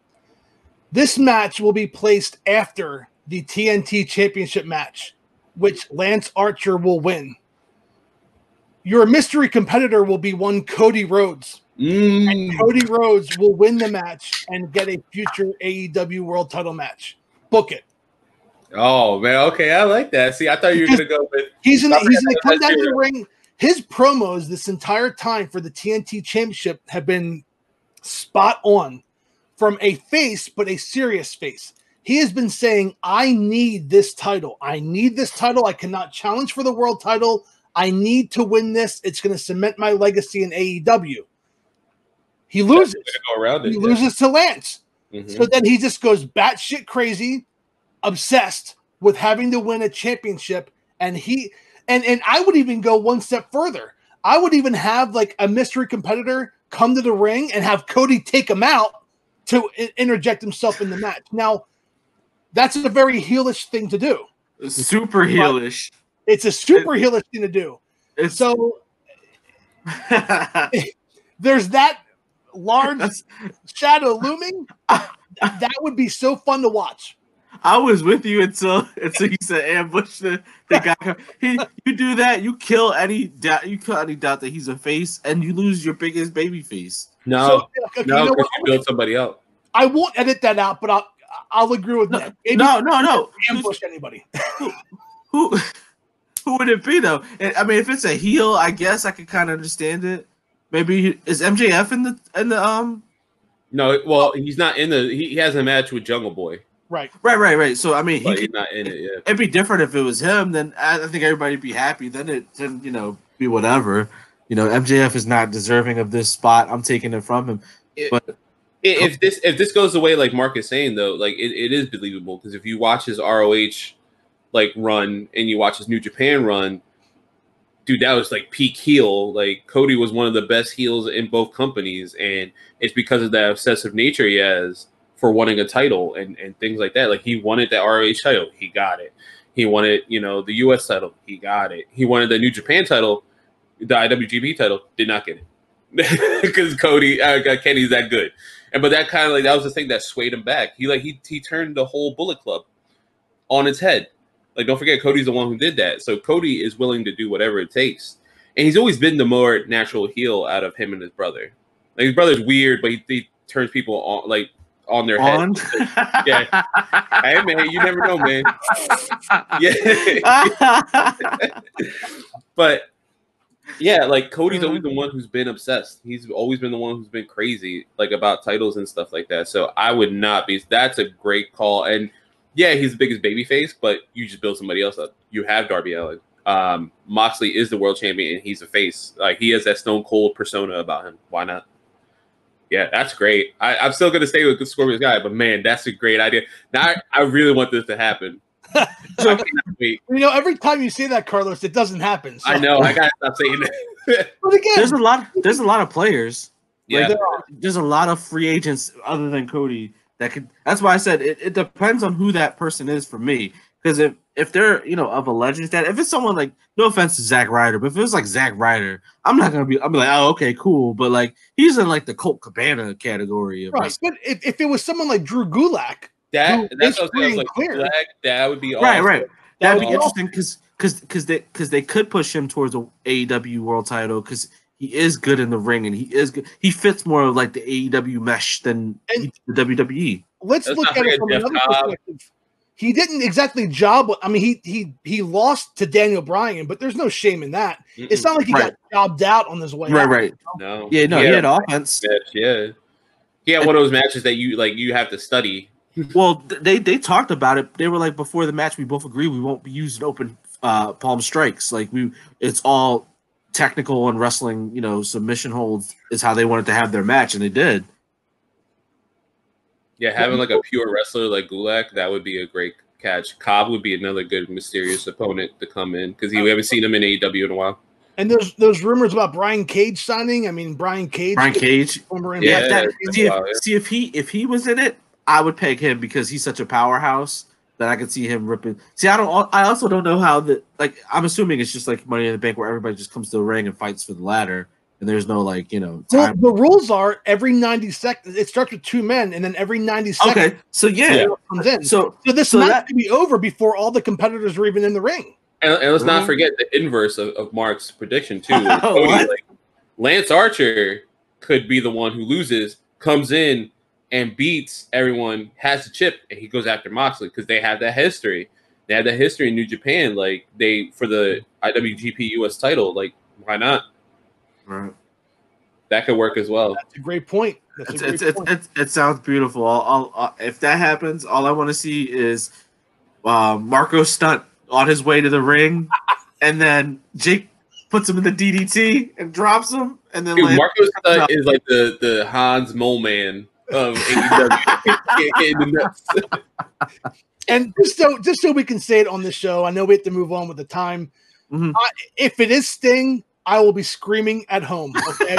This match will be placed after the TNT Championship match, which Lance Archer will win. Your mystery competitor will be one Cody Rhodes. And Cody Rhodes will win the match and get a future AEW World Title match. Book it. Oh man, okay, I like that. See, I thought you were gonna go with. He's gonna come down to the ring. His promos this entire time for the TNT Championship have been spot on, from a face, but a serious face. He has been saying, "I need this title. I need this title. I cannot challenge for the world title. I need to win this. It's gonna cement my legacy in AEW." He loses. He loses to Lance. Mm-hmm. So then he just goes batshit crazy, obsessed with having to win a championship. And I would even go one step further. I would even have a mystery competitor come to the ring and have Cody take him out to interject himself in the match. Now, that's a very heelish thing to do. Super heelish. It's a super heelish thing to do. So there's that. Large shadow looming. That would be so fun to watch. I was with you until you said ambush the guy. You do that, you kill any doubt. You kill any doubt that he's a face, and you lose your biggest baby face. Because you build somebody up. I won't edit that out, but I'll agree with that. No. Ambush anybody. Who would it be though? I mean, if it's a heel, I guess I could kind of understand it. Maybe is MJF in the No, well, he's not in the. He has a match with Jungle Boy. Right. So I mean, he's not in it. Yeah. It'd be different if it was him. Then I think everybody'd be happy. Then be whatever. MJF is not deserving of this spot. I'm taking it from him. But if this goes the way Mark is saying though, it is believable because if you watch his ROH run and you watch his New Japan run. Dude, that was peak heel. Cody was one of the best heels in both companies, and it's because of that obsessive nature he has for wanting a title and things like that. Like, he wanted that ROH title. He got it. He wanted, you know, the U.S. title. He got it. He wanted the New Japan title, the IWGP title. Did not get it because Kenny's that good. And but that kind of like that was the thing that swayed him back. He turned the whole Bullet Club on its head. Like, don't forget, Cody's the one who did that. So Cody is willing to do whatever it takes. And he's always been the more natural heel out of him and his brother. Like, his brother's weird, but he turns people on, like, on their on? Head. Like, yeah. Hey, man, you never know, man. Yeah. But, yeah, like, Cody's always the one who's been obsessed. He's always been the one who's been crazy, like, about titles and stuff like that. So I would not be – that's a great call. And, yeah, he's the biggest babyface, but you just build somebody else up. You have Darby Allin. Moxley is the world champion, and he's a face. Like, he has that Stone Cold persona about him. Why not? Yeah, that's great. I'm still gonna stay with Scorpio Sky, but man, that's a great idea. Now I really want this to happen. I cannot wait. You know, every time you say that, Carlos, it doesn't happen. So. I know. I gotta stop saying that. But again, there's a lot of players. Yeah, like, there's a lot of free agents other than Cody that could. That's why I said it depends on who that person is for me. Because if they're, you know, of a legend that if it's someone like, no offense to Zack Ryder, but if it was like Zack Ryder, I'm like, oh, okay, cool. But like, he's in like the Colt Cabana category. Of, right. But if it was someone like Drew Gulak, that would be awesome. Right. That would be interesting because they could push him towards an AEW world title because he is good in the ring and he is good. He fits more of like the AEW mesh than the WWE. Let's look at it from another perspective. He didn't exactly job. I mean, he lost to Daniel Bryan, but there's no shame in that. Mm-mm. It's not like he got jobbed out on his way. Right. No. Yeah, no, he had offense. Yeah. He had one of those matches that you have to study. Well, they talked about it. They were like, before the match, we both agree we won't be using open palm strikes. Like, it's all technical and wrestling. You know, submission holds is how they wanted to have their match, and they did. Yeah, having like a pure wrestler like Gulak, that would be a great catch. Cobb would be another good mysterious opponent to come in because we haven't seen him in AEW in a while. And those rumors about Brian Cage signing. I mean, Brian Cage. Yeah, if he was in it, I would peg him because he's such a powerhouse that I could see him ripping. See, I also don't know how the like. I'm assuming it's just like Money in the Bank where everybody just comes to the ring and fights for the ladder. And there's no, like, you know, time. Well, the rules are every 90 seconds. It starts with two men, and then every 90 seconds. Okay, so yeah. Comes in. So this match could be over before all the competitors are even in the ring. And let's not forget the inverse of Mark's prediction, too. Cody, like, Lance Archer could be the one who loses, comes in and beats everyone, has the chip, and he goes after Moxley because they have that history. They have that history in New Japan. Like, for the IWGP US title, like, why not? Right. That could work as well. That's a great point. It sounds beautiful. If that happens, all I want to see is Marco stunt on his way to the ring, and then Jake puts him in the DDT and drops him, and then Marco stunt is like the Hans Mole Man of AEW. And just so we can say it on this show, I know we have to move on with the time. Mm-hmm. If it is Sting, I will be screaming at home. Okay?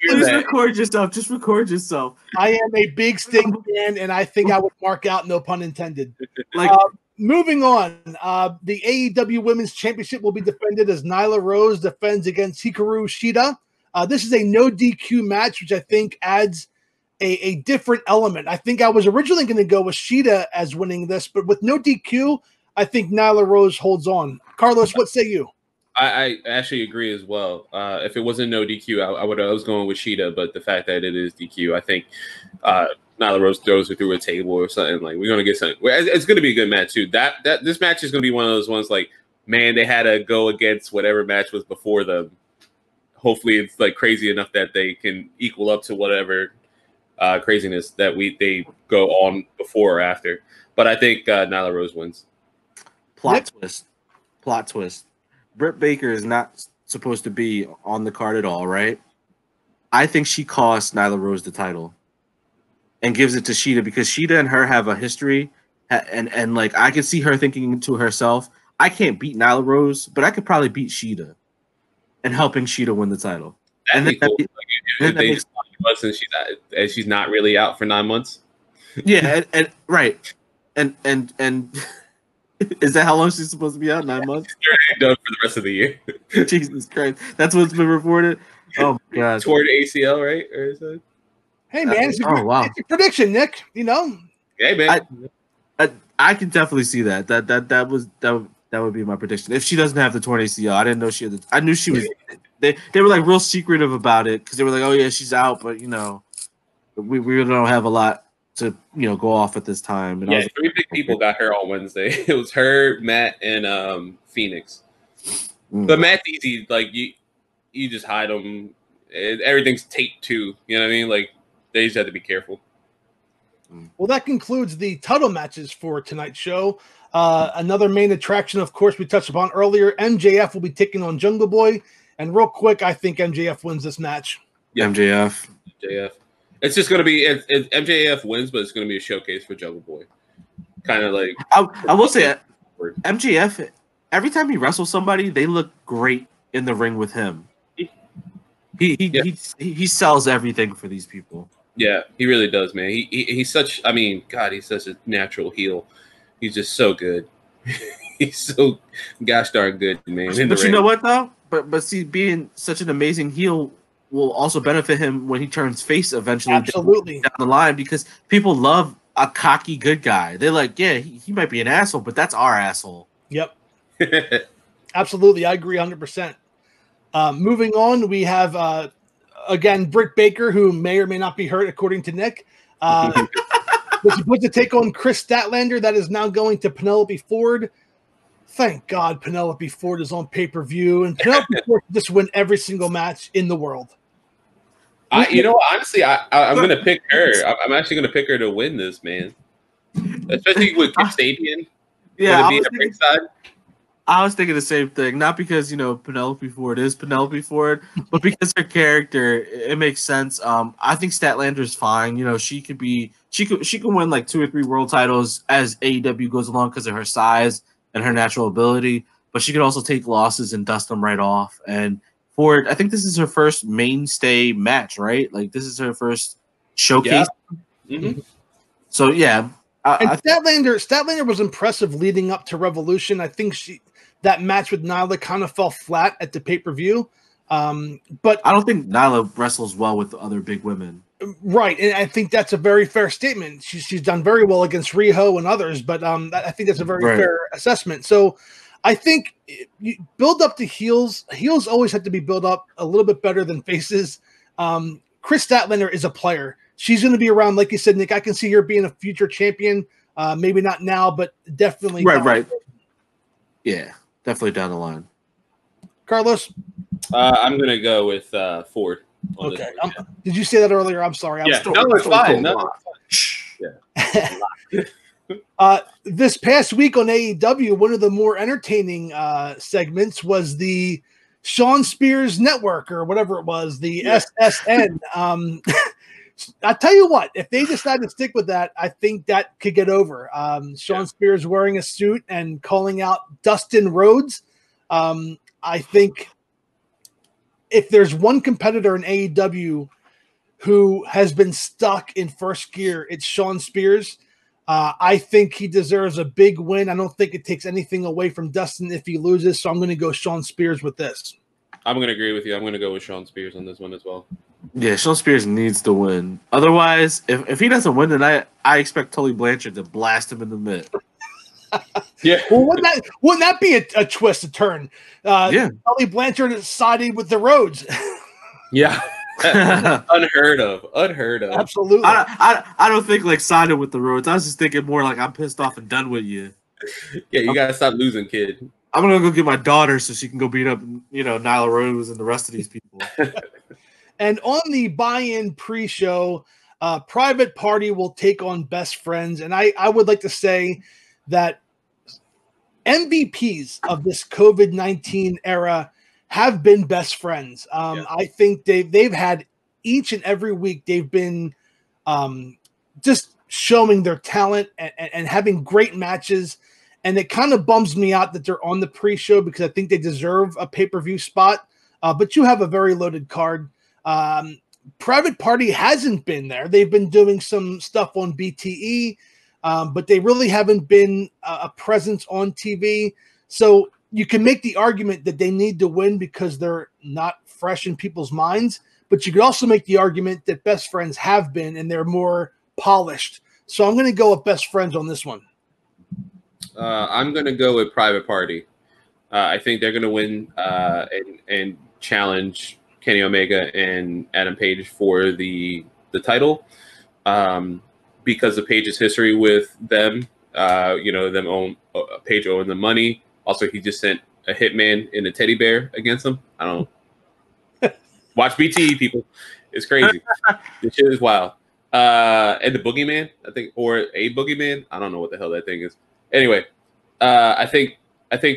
Please record yourself. Just record yourself. I am a big Sting fan, and I think I would mark out, no pun intended. Like, moving on, the AEW Women's Championship will be defended as Nyla Rose defends against Hikaru Shida. This is a no DQ match, which I think adds a different element. I think I was originally going to go with Shida as winning this, but with no DQ, I think Nyla Rose holds on. Carlos, what say you? I actually agree as well. If it wasn't no DQ, I was going with Shida, but the fact that it is DQ, I think Nyla Rose throws her through a table or something. Like, we're gonna get something. It's gonna be a good match too. That this match is gonna be one of those ones like, man, they had to go against whatever match was before them. Hopefully, it's like crazy enough that they can equal up to whatever craziness that they go on before or after. But I think Nyla Rose wins. Plot twist. Britt Baker is not supposed to be on the card at all, right? I think she costs Nyla Rose the title and gives it to Shida because Shida and her have a history, and like, I can see her thinking to herself, I can't beat Nyla Rose, but I could probably beat Shida and helping Shida win the title. That'd be cool. Like, if they 9 months, and she's not really out for 9 months. Yeah, and right, and is that how long she's supposed to be out? 9 months. She's done for the rest of the year. Jesus Christ, that's what's been reported. Oh my God, toward ACL, right? Or is that... Hey man, it's a prediction, Nick. You know. Hey man, I can definitely see that. That would be my prediction. If she doesn't have the torn ACL, I didn't know she had. I knew she was. They were like real secretive about it because they were like, oh yeah, she's out, but you know, we really don't have a lot to go off at this time. And yeah, three big people got her on Wednesday. It was her, Matt, and Phoenix. Mm. But Matt's easy. Like you just hide them. Everything's taped too. You know what I mean? Like they just have to be careful. Well, that concludes the title matches for tonight's show. Another main attraction, of course, we touched upon earlier. MJF will be taking on Jungle Boy. And real quick, I think MJF wins this match. Yeah, MJF. It's just going to be – MJF wins, but it's going to be a showcase for Jungle Boy. Kind of like – I will say, MJF, every time he wrestles somebody, they look great in the ring with him. He sells everything for these people. Yeah, he really does, man. He's such – I mean, God, he's such a natural heel. He's just so good. He's so gosh darn good, man. But you know what, though? But see, being such an amazing heel will also benefit him when he turns face eventually. Absolutely. Down the line, because people love a cocky good guy. They're like, yeah, he might be an asshole, but that's our asshole. Yep. Absolutely. I agree 100%. Moving on, we have, again, Britt Baker, who may or may not be hurt, according to Nick. Was supposed to take on Chris Statlander. That is now going to Penelope Ford. Thank God Penelope Ford is on pay-per-view, and Penelope Ford can just win every single match in the world. Honestly, I'm going to pick her. I'm actually going to pick her to win this, man. Especially with Kasabian. Yeah, I was thinking the same thing. Not because, Penelope Ford is Penelope Ford, but because her character, it makes sense. I think Statlander's fine. She can win like 2 or 3 world titles as AEW goes along because of her size and her natural ability, but she could also take losses and dust them right off. And Ford, I think this is her first mainstay match, right? Like this is her first showcase. Yeah. Mm-hmm. So yeah, and Statlander was impressive leading up to Revolution. I think that match with Nyla kind of fell flat at the pay-per-view. But I don't think Nyla wrestles well with the other big women. Right, and I think that's a very fair statement. She's done very well against Riho and others, but I think that's a very fair assessment. So I think you build up the heels. Heels always have to be built up a little bit better than faces. Chris Statlander is a player. She's going to be around, like you said, Nick. I can see her being a future champion. Maybe not now, but definitely. Right. Yeah, definitely down the line. Carlos? I'm going to go with Ford. Okay. Did you say that earlier? I'm sorry. It's fine. This past week on AEW, one of the more entertaining segments was the Sean Spears Network or whatever it was, the SSN. I tell you what, if they decide to stick with that, I think that could get over. Sean Spears wearing a suit and calling out Dustin Rhodes. I think if there's one competitor in AEW who has been stuck in first gear, it's Sean Spears. I think he deserves a big win. I don't think it takes anything away from Dustin if he loses, so I'm going to go Sean Spears with this. I'm going to agree with you. I'm going to go with Sean Spears on this one as well. Yeah, Sean Spears needs to win. Otherwise, if he doesn't win tonight, I expect Tully Blanchard to blast him in the mid. Yeah. Well, wouldn't that be a twist, a turn? Tully Blanchard is siding with the Rhodes. Yeah. Unheard of. Absolutely. I don't think like siding with the Rhodes. I was just thinking more like I'm pissed off and done with you. Yeah, you gotta stop losing, kid. I'm gonna go get my daughter so she can go beat up Nyla Rose and the rest of these people. And on the buy-in pre-show, Private Party will take on Best Friends. And I would like to say that MVPs of this COVID-19 era have been Best Friends. I think they've had each and every week they've been just showing their talent and having great matches. And it kind of bums me out that they're on the pre-show because I think they deserve a pay-per-view spot. But you have a very loaded card. Private Party hasn't been there. They've been doing some stuff on BTE, but they really haven't been a presence on TV. So you can make the argument that they need to win because they're not fresh in people's minds, but you could also make the argument that Best Friends have been and they're more polished. So I'm going to go with Best Friends on this one. I'm going to go with Private Party. I think they're going to win and challenge Kenny Omega and Adam Page for the title because of Page's history with them. Page owing the money. Also, he just sent a hitman in a teddy bear against them. I don't know. Watch BTE, people. It's crazy. This shit is wild. And the boogeyman, I think, or a boogeyman. I don't know what the hell that thing is. Anyway, I think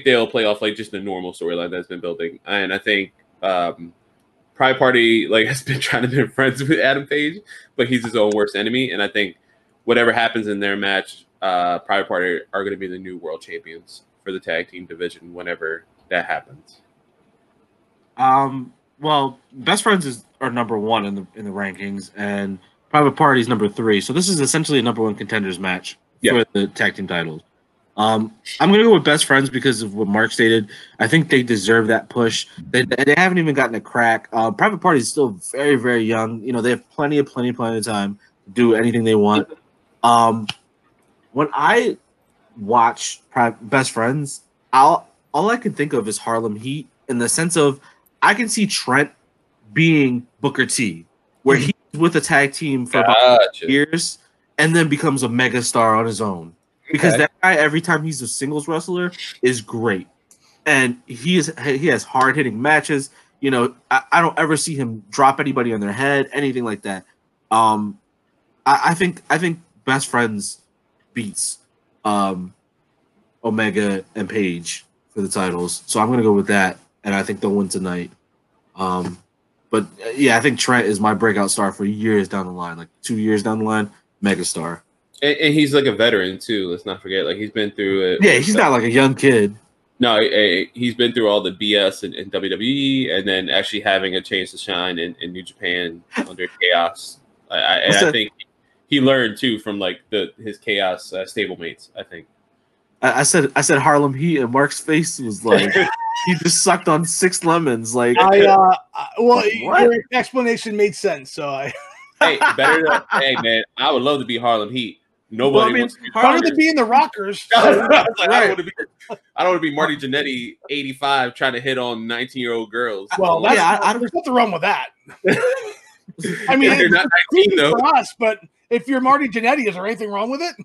they'll play off like just the normal storyline that's been building, and I think Private Party like has been trying to be friends with Adam Page, but he's his own worst enemy, and I think whatever happens in their match, Private Party are going to be the new world champions for the tag team division whenever that happens. Well, Best Friends are number 1 in the rankings, and Private Party is number 3, so this is essentially a number 1 contenders match. Yeah. For the tag team titles. I'm going to go with Best Friends because of what Mark stated. I think they deserve that push. They haven't even gotten a crack. Private Party is still very, very young. You know, they have plenty of time to do anything they want. When I watch Best Friends, all I can think of is Harlem Heat, in the sense of I can see Trent being Booker T, where he's with a tag team for about 2 years, and then becomes a mega star on his own. Because that guy, every time he's a singles wrestler, is great. And he has hard-hitting matches. You know, I don't ever see him drop anybody on their head, anything like that. I think Best Friends beats Omega and Page for the titles. So I'm going to go with that, and I think they'll win tonight. But, yeah, I think Trent is my breakout star for years down the line, like 2 years down the line. Megastar, and he's like a veteran too. Let's not forget, like he's been through it. Yeah, he's not like a young kid. No, he's been through all the BS in WWE, and then actually having a chance to shine in New Japan under Chaos. I think he learned too from like his Chaos stablemates. I think I said Harlem Heat, and Mark's face was like he just sucked on 6 lemons. Like your explanation made sense, so I. Hey, hey, man, I would love to be Harlem Heat. Nobody wants to be harder than being the Rockers. I don't want to be Marty Jannetty, 85, trying to hit on 19-year-old girls. Well, there's nothing wrong with that. I mean, they're not 19, though. For us, but if you're Marty Jannetty, is there anything wrong with it?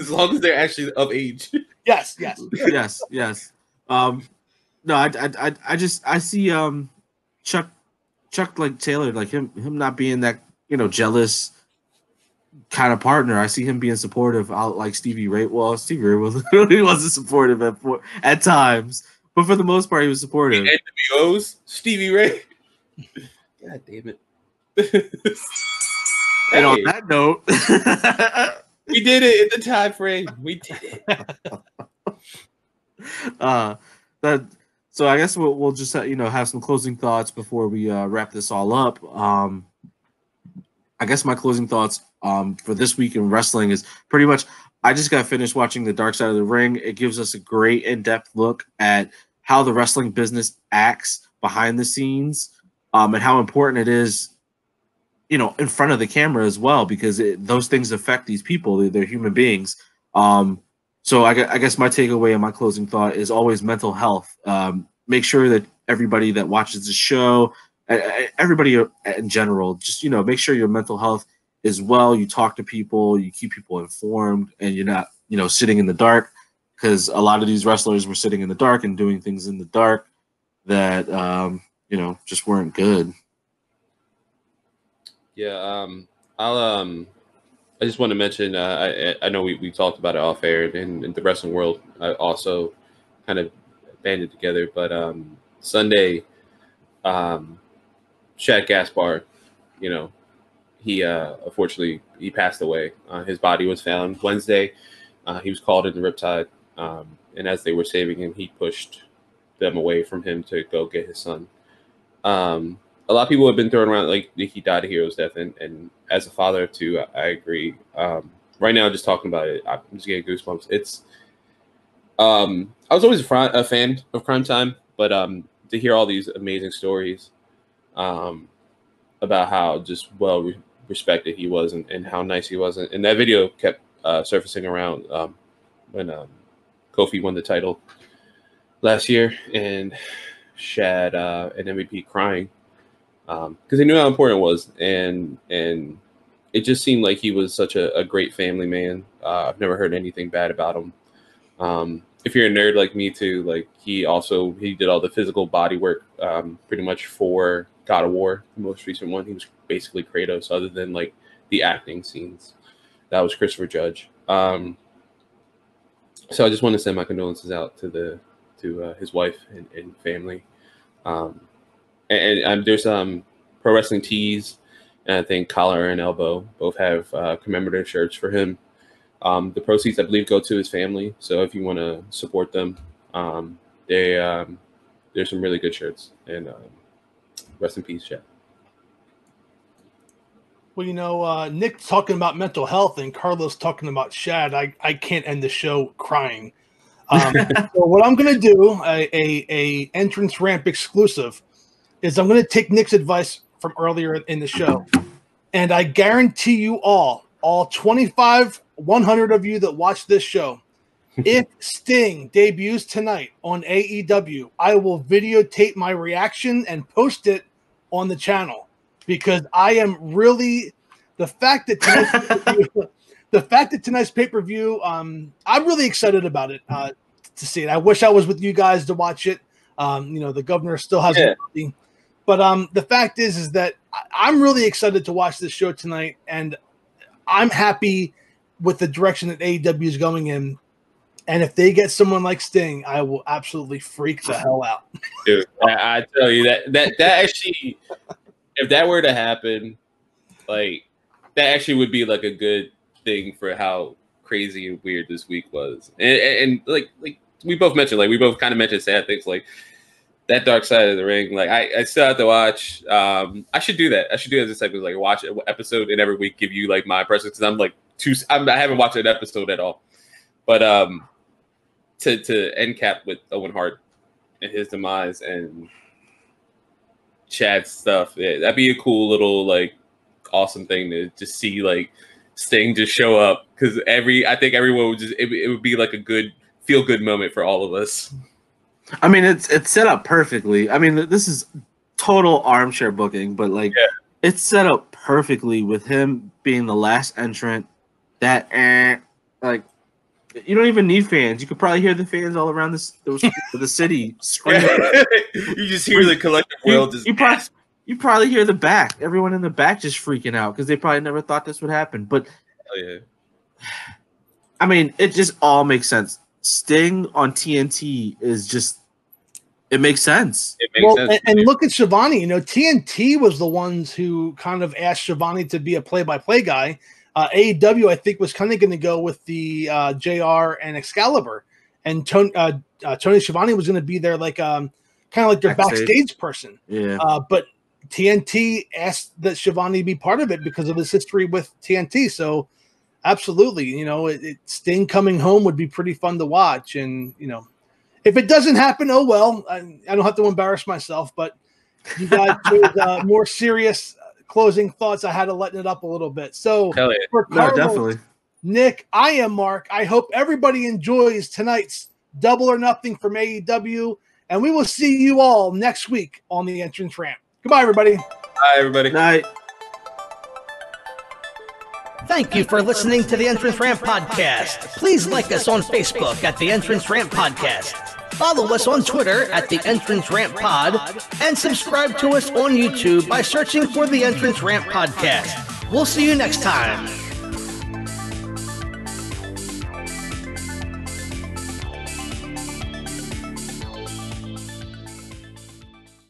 As long as they're actually of age. Yes. No, I see Chuck like Taylor, like him not being that, you know, jealous kind of partner. I see him being supportive out like Stevie Ray. Well, Stevie Ray really wasn't supportive at times, but for the most part, he was supportive. The NWOs, Stevie Ray. God damn it. And on that note, we did it in the time frame. We did it. So I guess we'll just have some closing thoughts before we wrap this all up. I guess my closing thoughts for this week in wrestling is pretty much I just got finished watching The Dark Side of the Ring. It gives us a great in-depth look at how the wrestling business acts behind the scenes and how important it is, in front of the camera as well, because those things affect these people. They're human beings. So I guess my takeaway and my closing thought is always mental health. Make sure that everybody that watches the show – everybody in general, just make sure your mental health is well. You talk to people, you keep people informed, and you're not sitting in the dark, because a lot of these wrestlers were sitting in the dark and doing things in the dark that just weren't good. I just want to mention I know we talked about it off air, and in the wrestling world I also kind of banded together, but Sunday Shad Gaspar, he unfortunately he passed away. His body was found Wednesday. He was called in the Riptide, and as they were saving him, he pushed them away from him to go get his son. a lot of people have been throwing around like Nikki died a hero's death, and as a father too, I agree. Right now, just talking about it, I'm just getting goosebumps. It's I was always a fan of Crime Time, but to hear all these amazing stories about how just well respected he was, and how nice he was, and that video kept surfacing around when Kofi won the title last year, and Shad and MVP crying because they knew how important it was, and it just seemed like he was such a great family man. I've never heard anything bad about him. If you're a nerd like me too, like he did all the physical body work pretty much for God of War, the most recent one. He was basically Kratos, other than like the acting scenes. That was Christopher Judge. So I just want to send my condolences out to his wife and family. And there's Pro Wrestling Tees, and I think Collar and Elbow both have commemorative shirts for him. The proceeds, I believe, go to his family. So if you want to support them, there's some really good shirts. And rest in peace, Chad. Well, you know, Nick talking about mental health and Carlos talking about Shad, I can't end the show crying. So what I'm going to do, a Entrance Ramp exclusive, is I'm going to take Nick's advice from earlier in the show. And I guarantee you all 100 of you that watch this show, if Sting debuts tonight on AEW, I will videotape my reaction and post it on the channel, because I am really the fact that tonight's pay-per-view, I'm really excited about it to see it. I wish I was with you guys to watch it. You know, the governor still hasn't. Yeah. But the fact is that I'm really excited to watch this show tonight, and I'm happy with the direction that AEW is going in. And if they get someone like Sting, I will absolutely freak the hell out. Dude, I tell you that actually, if that were to happen, like that actually would be like a good thing for how crazy and weird this week was. And like we both mentioned, like we both kind of mentioned sad things, like that Dark Side of the Ring. Like I still have to watch. I should do that. I should do that this episode, like watch an episode and every week give you like my impressions, because I'm like I haven't watched an episode at all. But to end cap with Owen Hart and his demise and Chad's stuff, yeah, that'd be a cool little like awesome thing to just see, like Sting just show up, because I think everyone would just it would be like a good feel good moment for all of us. I mean, it's set up perfectly. I mean, this is total armchair booking, but like it's set up perfectly with him being the last entrant. That like. You don't even need fans. You could probably hear the fans all around the city screaming. You just hear the collective world. You probably hear the back. Everyone in the back just freaking out because they probably never thought this would happen. But yeah. I mean, it just all makes sense. Sting on TNT is just – it makes sense. It makes sense. And look at Shivani. You know, TNT was the ones who kind of asked Shivani to be a play-by-play guy. AEW, I think, was kind of going to go with the JR and Excalibur, and Tony Schiavone was going to be there, like kind of like their backstage person. Yeah. But TNT asked that Schiavone be part of it because of his history with TNT. So, absolutely, you know, Sting coming home would be pretty fun to watch. And you know, if it doesn't happen, oh well, I don't have to embarrass myself. But you guys chose more serious closing thoughts. I had to lighten it up a little bit. So for Carlos, definitely. Nick, I am Mark. I hope everybody enjoys tonight's Double or Nothing from AEW, and we will see you all next week on the Entrance Ramp. Goodbye, everybody. Bye, everybody. Night. Thank you for listening to the Entrance Ramp Podcast. Please like us on Facebook at the Entrance Ramp Podcast. Follow us on Twitter at The Entrance Ramp Pod, and subscribe to us on YouTube by searching for The Entrance Ramp Podcast. We'll see you next time.